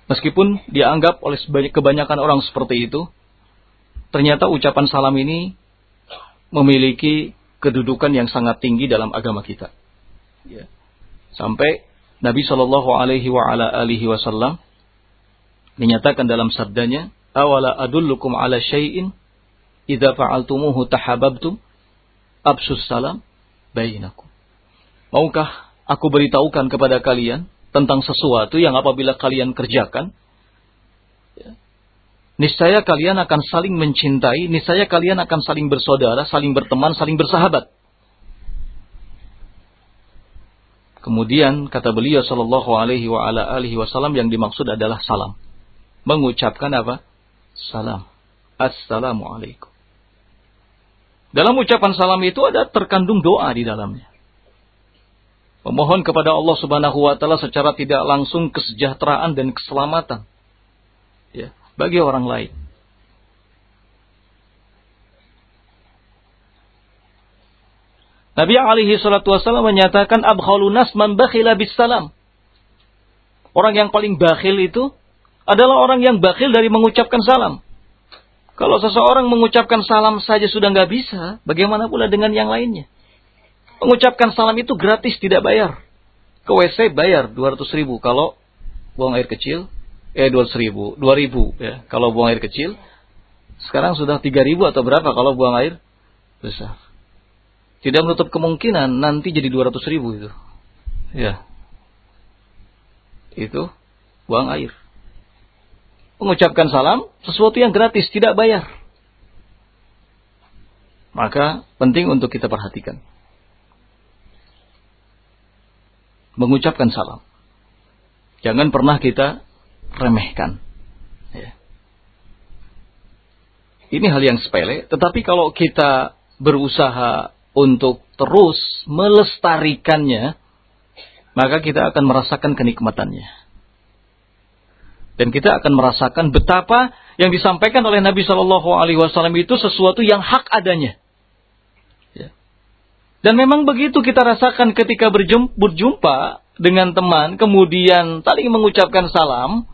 Meskipun dianggap oleh kebanyakan orang seperti itu, ternyata ucapan salam ini memiliki kedudukan yang sangat tinggi dalam agama kita. Ya. Sampai Nabi Shallallahu Alaihi Wasallam menyatakan dalam sabdanya, awala adullukum ala syai'in idza fa'altumuhu tahabbtum absus salam bainakum. Maukah aku beritahukan kepada kalian tentang sesuatu yang apabila kalian kerjakan ya, niscaya kalian akan saling mencintai, niscaya kalian akan saling bersaudara, saling berteman, saling bersahabat. Kemudian kata beliau sallallahu alaihi wa ala alihi wasallam yang dimaksud adalah salam. Mengucapkan apa? Salam. Assalamualaikum. Dalam ucapan salam itu ada terkandung doa di dalamnya. Memohon kepada Allah Subhanahu wa taala secara tidak langsung kesejahteraan dan keselamatan ya, bagi orang lain. Nabi alaihi salatu wasallam menyatakan abkhalu nas man bakhila bis salam. Orang yang paling bakhil itu adalah orang yang bakhil dari mengucapkan salam. Kalau seseorang mengucapkan salam saja sudah nggak bisa, bagaimana pula dengan yang lainnya? Mengucapkan salam itu gratis, tidak bayar. Ke WC bayar 200.000 kalau buang air kecil, 2.000 ya, kalau buang air kecil. Sekarang sudah 3.000 atau berapa kalau buang air besar. Tidak menutup kemungkinan nanti jadi 200.000 itu. Ya. Itu buang air. Mengucapkan salam, sesuatu yang gratis, tidak bayar. Maka penting untuk kita perhatikan. Mengucapkan salam. Jangan pernah kita remehkan. Ya. Ini hal yang sepele, tetapi kalau kita berusaha untuk terus melestarikannya, maka kita akan merasakan kenikmatannya. Dan kita akan merasakan betapa yang disampaikan oleh Nabi Shallallahu Alaihi Wasallam itu sesuatu yang hak adanya. Ya. Dan memang begitu kita rasakan ketika berjumpa dengan teman, kemudian saling mengucapkan salam,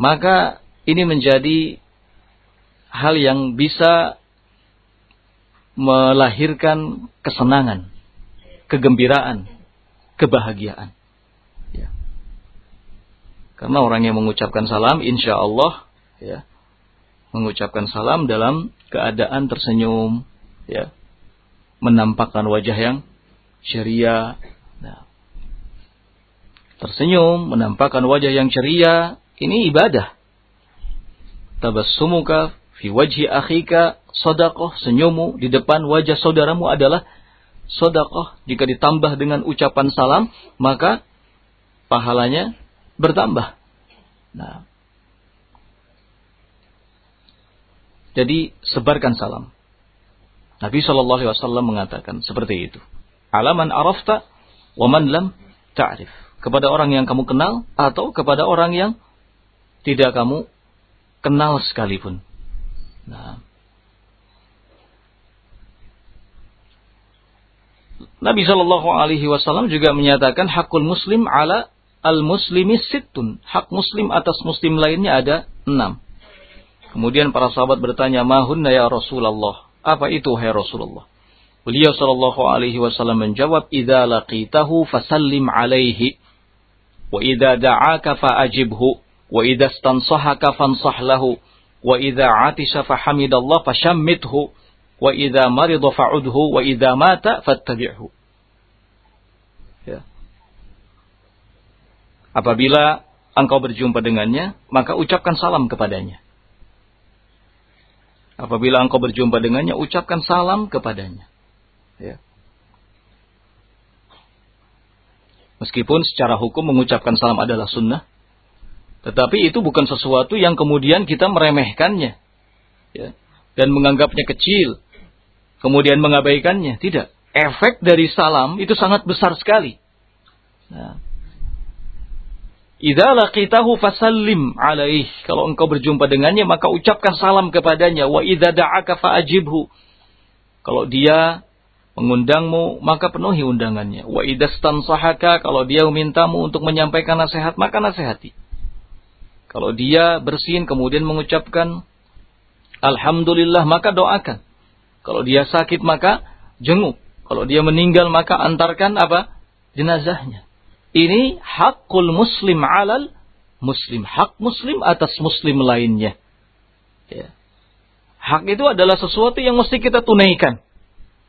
maka ini menjadi hal yang bisa melahirkan kesenangan, kegembiraan, kebahagiaan. Karena orang yang mengucapkan salam, insya Allah, ya, mengucapkan salam dalam keadaan tersenyum, ya, menampakkan wajah yang ceria, nah, tersenyum, menampakkan wajah yang ceria, ini ibadah. Tabassumuka fi wajhi akhika shadaqah, senyummu di depan wajah saudaramu adalah shadaqah. Jika ditambah dengan ucapan salam, maka pahalanya bertambah. Nah. Jadi sebarkan salam. Nabi Shallallahu Alaihi Wasallam mengatakan seperti itu. Alaman arafta, waman lam ta'rif. Kepada orang yang kamu kenal atau kepada orang yang tidak kamu kenal sekalipun. Nah. Nabi Shallallahu Alaihi Wasallam juga menyatakan hakul muslim ala al-muslimi sittun. Hak muslim atas muslim lainnya ada 6. Kemudian para sahabat bertanya, mahunna ya Rasulullah, apa itu hai Rasulullah? Beliau SAW menjawab, idza laqitahu fasallim alaihi, wa idza da'aka fa'ajibhu, wa idza stansahaka fansahlahu, wa idza atisha fahamidallah fashammithu, wa idza marida fa'udhu, wa idza mata fattabi'hu. Ya. Apabila engkau berjumpa dengannya, maka ucapkan salam kepadanya. Apabila engkau berjumpa dengannya, ucapkan salam kepadanya. Ya. Meskipun secara hukum mengucapkan salam adalah sunnah, tetapi itu bukan sesuatu yang kemudian kita meremehkannya, ya, dan menganggapnya kecil, kemudian mengabaikannya. Tidak. Efek dari salam itu sangat besar sekali. Nah. Idza laqitahu fasallim alaih. Kalau engkau berjumpa dengannya, maka ucapkan salam kepadanya. Wa idza da'aka fa'ajibhu. Kalau dia mengundangmu, maka penuhi undangannya. Wa idza stansahaka. Kalau dia memintamu untuk menyampaikan nasihat, maka nasihati. Kalau dia bersin, kemudian mengucapkan alhamdulillah, maka doakan. Kalau dia sakit, maka jenguk. Kalau dia meninggal, maka antarkan apa? Jenazahnya. Ini hakul muslim alal muslim. Hak muslim atas muslim lainnya. Ya. Hak itu adalah sesuatu yang mesti kita tunaikan.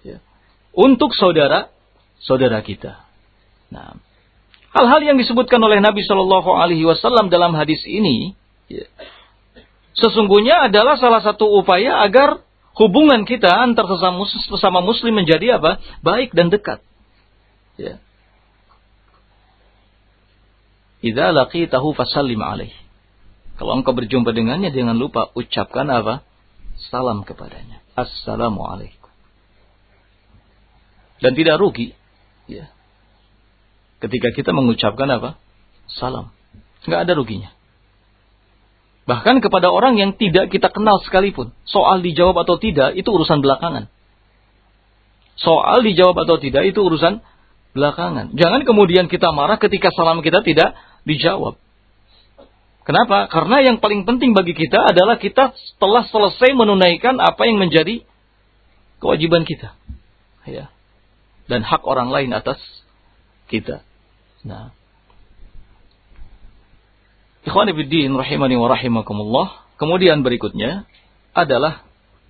Ya. Untuk saudara kita. Nah, hal-hal yang disebutkan oleh Nabi SAW dalam hadis ini, ya, sesungguhnya adalah salah satu upaya agar hubungan kita antar sesama muslim menjadi apa? Baik dan dekat. Ya. Idza laqitahu fasallim alaih. Kalau engkau berjumpa dengannya, jangan lupa ucapkan apa? Salam kepadanya. Assalamualaikum. Dan tidak rugi, ya, ketika kita mengucapkan apa? Salam. Enggak ada ruginya. Bahkan kepada orang yang tidak kita kenal sekalipun. Soal dijawab atau tidak, itu urusan belakangan. Soal dijawab atau tidak, itu urusan belakangan. Jangan kemudian kita marah ketika salam kita tidak dijawab. Kenapa? Karena yang paling penting bagi kita adalah kita telah selesai menunaikan apa yang menjadi kewajiban kita, ya, dan hak orang lain atas kita. Nah, ikhwani fiddin rahimani wa rahimakumullah. Kemudian berikutnya adalah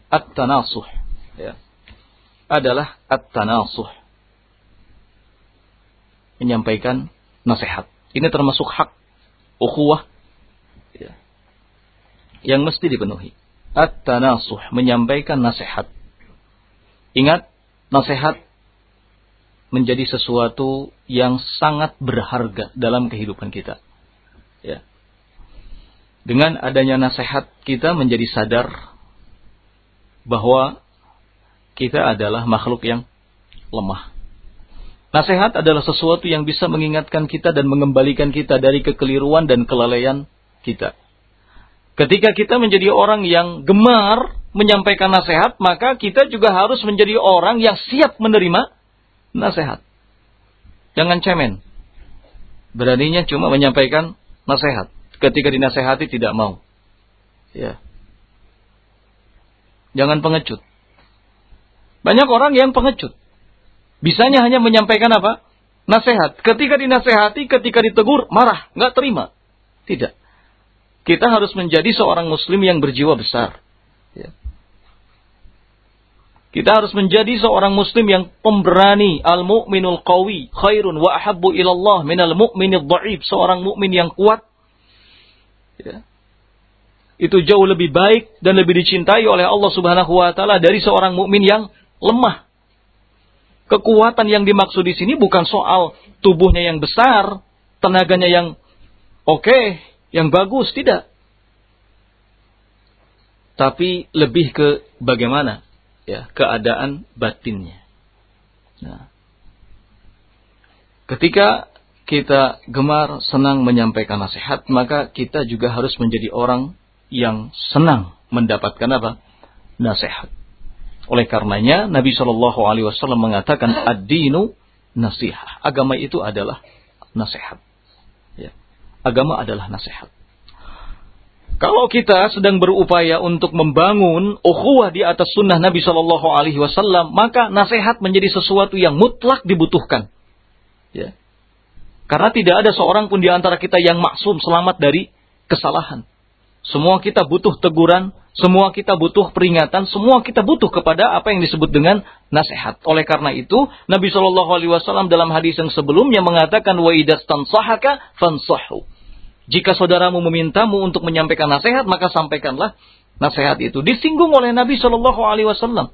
at-tanasuh, ya. Adalah at-tanasuh, menyampaikan nasihat. Ini termasuk hak ukhuwah, ya, yang mesti dipenuhi. At-tanasuh, menyampaikan nasihat. Ingat, nasihat menjadi sesuatu yang sangat berharga dalam kehidupan kita. Ya. Dengan adanya nasihat, kita menjadi sadar bahwa kita adalah makhluk yang lemah. Nasihat adalah sesuatu yang bisa mengingatkan kita dan mengembalikan kita dari kekeliruan dan kelalaian kita. Ketika kita menjadi orang yang gemar menyampaikan nasihat, maka kita juga harus menjadi orang yang siap menerima nasihat. Jangan cemen. Beraninya cuma menyampaikan nasihat. Ketika dinasehati tidak mau. Ya. Jangan pengecut. Banyak orang yang pengecut. Bisanya hanya menyampaikan apa? Nasihat. Ketika dinasehati, ketika ditegur, marah, nggak terima. Tidak. Kita harus menjadi seorang muslim yang berjiwa besar. Ya. Kita harus menjadi seorang muslim yang pemberani. Al-mu'minul qawi khairun wa ahabbu ilallah minal mu'minil dha'ib. Seorang mukmin yang kuat, ya, itu jauh lebih baik dan lebih dicintai oleh Allah Subhanahu wa taala dari seorang mukmin yang lemah. Kekuatan yang dimaksud di sini bukan soal tubuhnya yang besar, tenaganya yang oke, yang bagus, tidak. Tapi lebih ke bagaimana, ya, keadaan batinnya. Nah, ketika kita gemar senang menyampaikan nasihat, maka kita juga harus menjadi orang yang senang mendapatkan apa? Nasihat. Oleh karenanya Nabi SAW mengatakan ad-dinu nasihah. Agama itu adalah nasihat. Agama adalah nasihat. Kalau kita sedang berupaya untuk membangun ukhuwah di atas sunnah Nabi Shallallahu Alaihi Wasallam, maka nasihat menjadi sesuatu yang mutlak dibutuhkan. Ya. Karena tidak ada seorang pun di antara kita yang maksum selamat dari kesalahan. Semua kita butuh teguran, semua kita butuh peringatan, semua kita butuh kepada apa yang disebut dengan nasihat. Oleh karena itu, Nabi Shallallahu Alaihi Wasallam dalam hadis yang sebelumnya mengatakan, wa idza tansahaka fansahu. Jika saudaramu memintamu untuk menyampaikan nasihat, maka sampaikanlah nasihat itu. Disinggung oleh Nabi Shallallahu Alaihi Wasallam.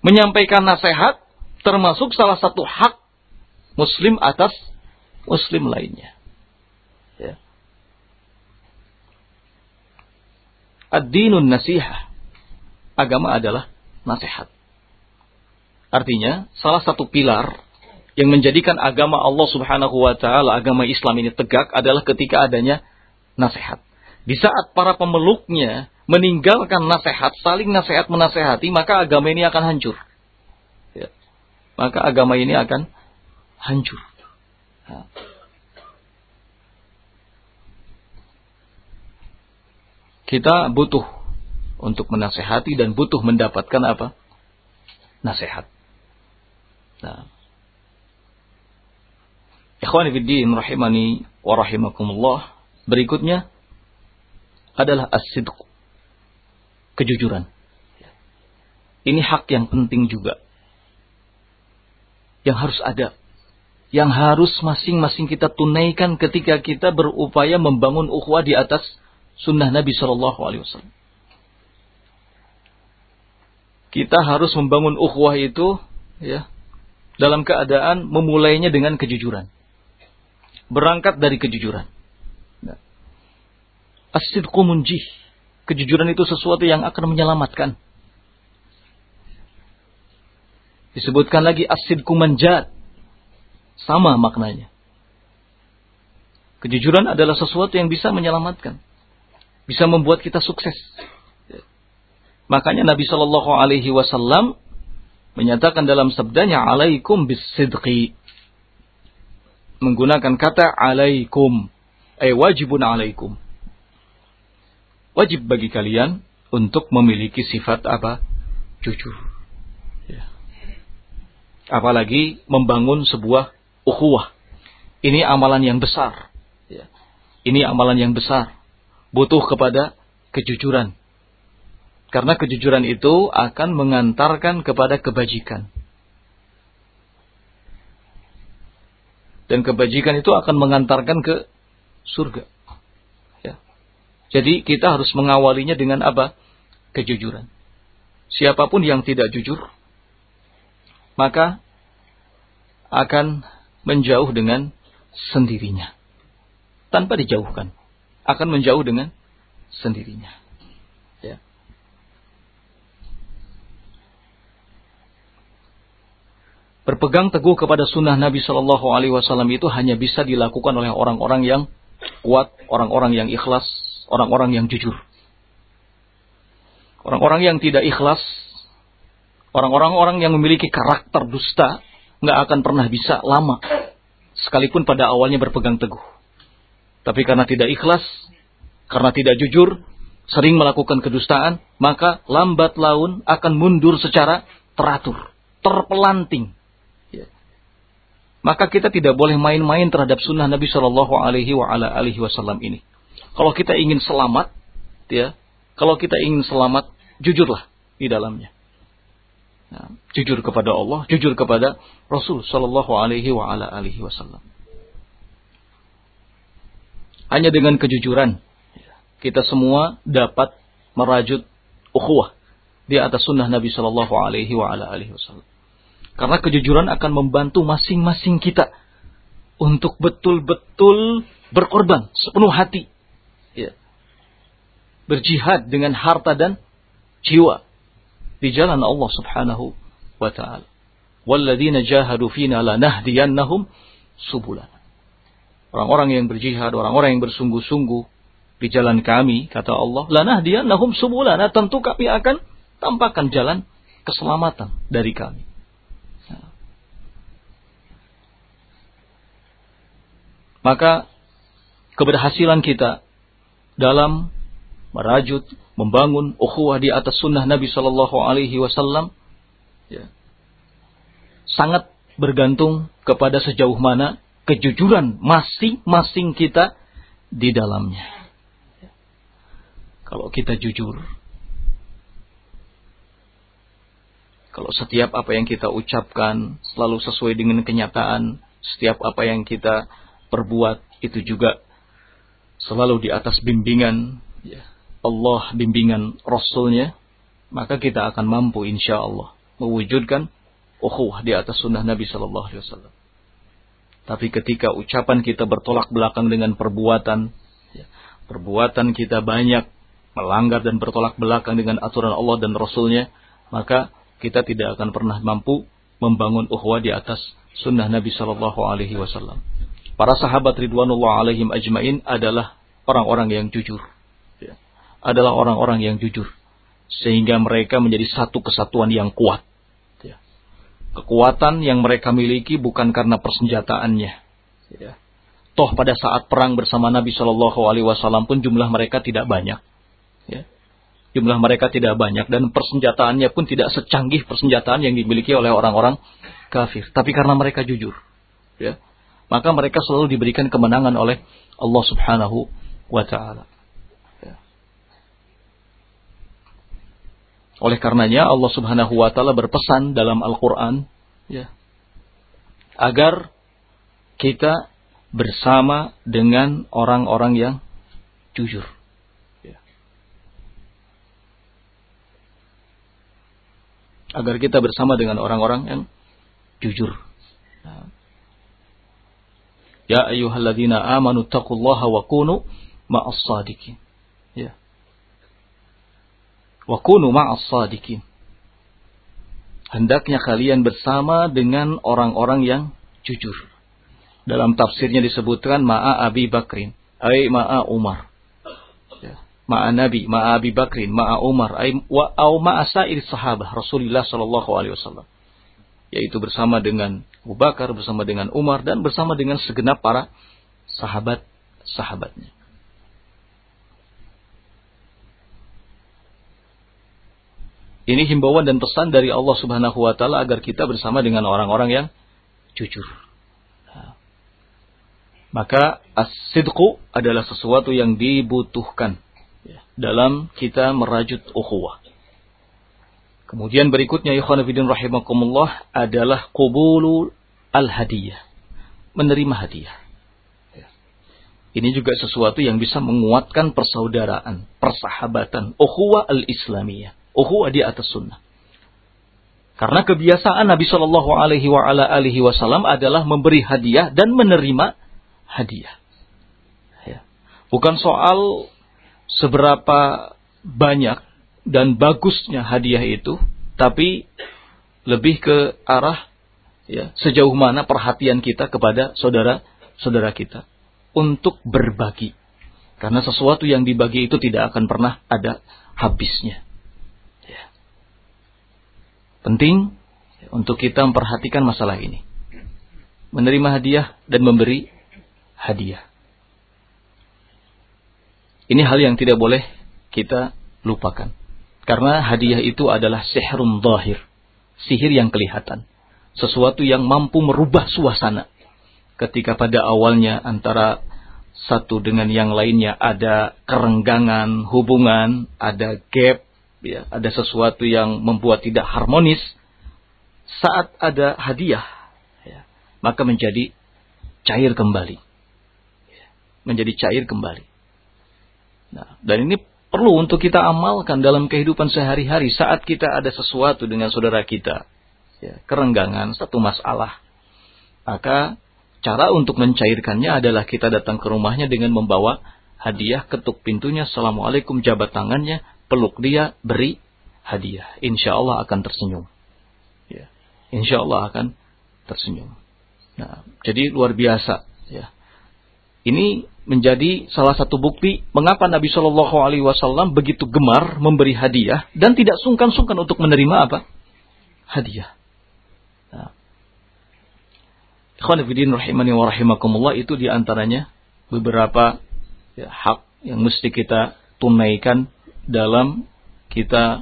Menyampaikan nasihat termasuk salah satu hak Muslim atas Muslim lainnya. Ya. Ad-dinun nasihah. Agama adalah nasihat. Artinya, salah satu pilar yang menjadikan agama Allah Subhanahu wa ta'ala, agama Islam ini tegak adalah ketika adanya nasihat. Di saat para pemeluknya meninggalkan nasihat, saling nasihat menasehati, maka agama ini akan hancur. Ya. Maka agama ini akan hancur. Nah. Kita butuh untuk menasehati dan butuh mendapatkan apa? Nasihat. Nah. Ikhwani fiddin rahimani wa rahimakumullah. Berikutnya adalah as-sidq. Kejujuran. Ini hak yang penting juga. Yang harus ada. Yang harus masing-masing kita tunaikan ketika kita berupaya membangun ukhuwah di atas sunnah Nabi Shallallahu Alaihi Wasallam. Kita harus membangun ukhuwah itu ya, dalam keadaan memulainya dengan kejujuran. Berangkat dari kejujuran. Nah. As-sidqu munjih. Kejujuran itu sesuatu yang akan menyelamatkan. Disebutkan lagi as-sidqu manjat. Sama maknanya. Kejujuran adalah sesuatu yang bisa menyelamatkan. Bisa membuat kita sukses. Makanya Nabi Shallallahu Alaihi Wasallam menyatakan dalam sabdanya, alaikum bis-sidqi. Menggunakan kata alaikum. Wajibun alaikum. Wajib bagi kalian untuk memiliki sifat apa? Jujur. Ya. Apalagi membangun sebuah ukhuwah. Ini amalan yang besar. Ya. Ini amalan yang besar. Butuh kepada kejujuran. Karena kejujuran itu akan mengantarkan kepada kebajikan. Dan kebajikan itu akan mengantarkan ke surga. Ya. Jadi kita harus mengawalinya dengan apa? Kejujuran. Siapapun yang tidak jujur, maka akan menjauh dengan sendirinya. Tanpa dijauhkan. Akan menjauh dengan sendirinya. Ya. Berpegang teguh kepada sunnah Nabi Shallallahu Alaihi Wasallam itu hanya bisa dilakukan oleh orang-orang yang kuat, orang-orang yang ikhlas, orang-orang yang jujur. Orang-orang yang tidak ikhlas, orang-orang yang memiliki karakter dusta, nggak akan pernah bisa lama, sekalipun pada awalnya berpegang teguh. Tapi karena tidak ikhlas, karena tidak jujur, sering melakukan kedustaan, maka lambat laun akan mundur secara teratur, terpelanting. Maka kita tidak boleh main-main terhadap sunnah Nabi Shallallahu Alaihi Wasallam ini. Kalau kita ingin selamat, ya, kalau kita ingin selamat, jujurlah di dalamnya. Nah, jujur kepada Allah, jujur kepada Rasul Shallallahu Alaihi Wasallam. Hanya dengan kejujuran kita semua dapat merajut ukhuwah di atas sunnah Nabi Shallallahu Alaihi Wasallam. Karena kejujuran akan membantu masing-masing kita untuk betul-betul berkorban sepenuh hati. Ya. Berjihad dengan harta dan jiwa di jalan Allah Subhanahu wa ta'ala. Walladzina jahadu fina lanahdiyannahum subulana. Orang-orang yang berjihad, orang-orang yang bersungguh-sungguh di jalan kami, kata Allah, lanahdiyannahum subulana, tentu kami akan tampakkan jalan keselamatan dari kami. Maka keberhasilan kita dalam merajut, membangun ukhuwah di atas sunnah Nabi Shallallahu Alaihi Wasallam, ya, sangat bergantung kepada sejauh mana kejujuran masing-masing kita di dalamnya. Kalau kita jujur, kalau setiap apa yang kita ucapkan selalu sesuai dengan kenyataan, setiap apa yang kita perbuat itu juga selalu di atas bimbingan Allah, bimbingan Rasulnya, maka kita akan mampu insya Allah mewujudkan ukhuwah di atas sunnah Nabi Sallallahu Alaihi Wasallam. Tapi ketika ucapan kita bertolak belakang dengan perbuatan, perbuatan kita banyak melanggar dan bertolak belakang dengan aturan Allah dan Rasulnya, maka kita tidak akan pernah mampu membangun ukhuwah di atas sunnah Nabi Sallallahu Alaihi Wasallam. Para sahabat ridwanullah alaihim ajmain adalah orang-orang yang jujur. Adalah orang-orang yang jujur. Sehingga mereka menjadi satu kesatuan yang kuat. Kekuatan yang mereka miliki bukan karena persenjataannya. Toh pada saat perang bersama Nabi Shallallahu Alaihi Wasallam pun jumlah mereka tidak banyak. Jumlah mereka tidak banyak. Dan persenjataannya pun tidak secanggih persenjataan yang dimiliki oleh orang-orang kafir. Tapi karena mereka jujur, ya, maka mereka selalu diberikan kemenangan oleh Allah Subhanahu wa Ta'ala. Ya. Oleh karenanya Allah Subhanahu wa Ta'ala berpesan dalam Al-Quran, ya, agar kita bersama dengan orang-orang yang jujur. Ya. Agar kita bersama dengan orang-orang yang jujur. Nah. Ya ayyuhalladzina amanu taqullaha wa kunu ma'as-sadiqin. Ya. Wa kunu ma'as-sadiqin. Hendaknya kalian bersama dengan orang-orang yang jujur. Dalam tafsirnya disebutkan ma'a Abi Bakrin, ai ma'a Umar. Ya. Ma'a Nabi, ma'a Abi Bakrin, ma'a Umar, ai wa au ma'a sa'ir sahabah Rasulullah sallallahu alaihi wasallam. Yaitu bersama dengan Abu Bakar, bersama dengan Umar, dan bersama dengan segenap para sahabat-sahabatnya. Ini himbauan dan pesan dari Allah Subhanahu wa Ta'ala agar kita bersama dengan orang-orang yang jujur. Maka as-sidqu adalah sesuatu yang dibutuhkan dalam kita merajut ukhuwah. Kemudian berikutnya, ikhwan fillah rahimakumullah, adalah qabulu al-hadiyah. Menerima hadiah. Ini juga sesuatu yang bisa menguatkan persaudaraan, persahabatan, ukhuwah al-islamiyah, ukhuwah di atas sunnah. Karena kebiasaan Nabi Shallallahu Alaihi Wasallam adalah memberi hadiah dan menerima hadiah. Bukan soal seberapa banyak dan bagusnya hadiah itu, tapi lebih ke arah, ya, sejauh mana perhatian kita kepada saudara-saudara kita untuk berbagi. Karena sesuatu yang dibagi itu tidak akan pernah ada habisnya. Ya. Penting untuk kita memperhatikan masalah ini. Menerima hadiah dan memberi hadiah. Ini hal yang tidak boleh kita lupakan. Karena hadiah itu adalah sihrun zahir, sihir yang kelihatan. Sesuatu yang mampu merubah suasana. Ketika pada awalnya antara satu dengan yang lainnya ada kerenggangan hubungan, ada gap, ya, ada sesuatu yang membuat tidak harmonis. Saat ada hadiah, ya, maka menjadi cair kembali. Menjadi cair kembali. Nah, dan ini perlu untuk kita amalkan dalam kehidupan sehari-hari. Saat kita ada sesuatu dengan saudara kita, ya, kerenggangan, satu masalah, maka cara untuk mencairkannya adalah kita datang ke rumahnya dengan membawa hadiah, ketuk pintunya, assalamualaikum, jabat tangannya, peluk dia, beri hadiah. Insya Allah akan tersenyum, ya. Insya Allah akan tersenyum. Nah, jadi luar biasa, ya. Ini menjadi salah satu bukti mengapa Nabi Shallallahu Alaihi Wasallam begitu gemar memberi hadiah dan tidak sungkan-sungkan untuk menerima apa? Hadiah. Ikhwan fillah rahimani wa rahimakumullah, itu diantaranya beberapa, ya, hak yang mesti kita tunaikan dalam kita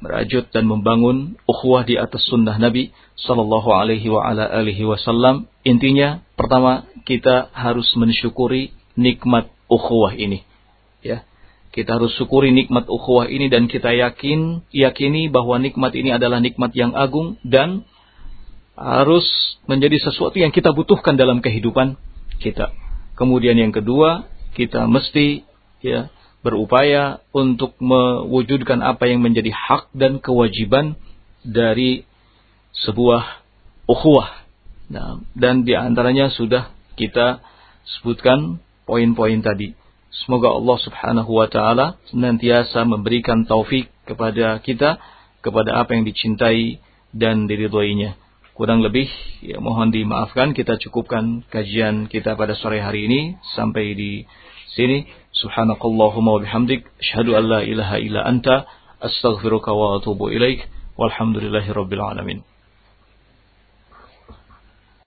merajut dan membangun ukhuwah di atas sunnah Nabi sallallahu alaihi wa ala alihi wasallam. Intinya pertama kita harus mensyukuri nikmat ukhuwah ini, ya. Kita harus syukuri nikmat ukhuwah ini dan kita yakini bahwa nikmat ini adalah nikmat yang agung dan harus menjadi sesuatu yang kita butuhkan dalam kehidupan kita. Kemudian yang kedua, kita mesti berupaya untuk mewujudkan apa yang menjadi hak dan kewajiban dari sebuah ukhuwah. Nah, dan di antaranya sudah kita sebutkan poin-poin tadi. Semoga Allah subhanahu wa ta'ala senantiasa memberikan taufik kepada kita, kepada apa yang dicintai dan diridhoinya. Kurang lebih, mohon dimaafkan, kita cukupkan kajian kita pada sore hari ini. Sampai di sini. Subhanakallahumma wa bihamdik. Asyhadu an la ilaha illa anta. Astaghfiruka wa atubu ilaik. Walhamdulillahi rabbil alamin.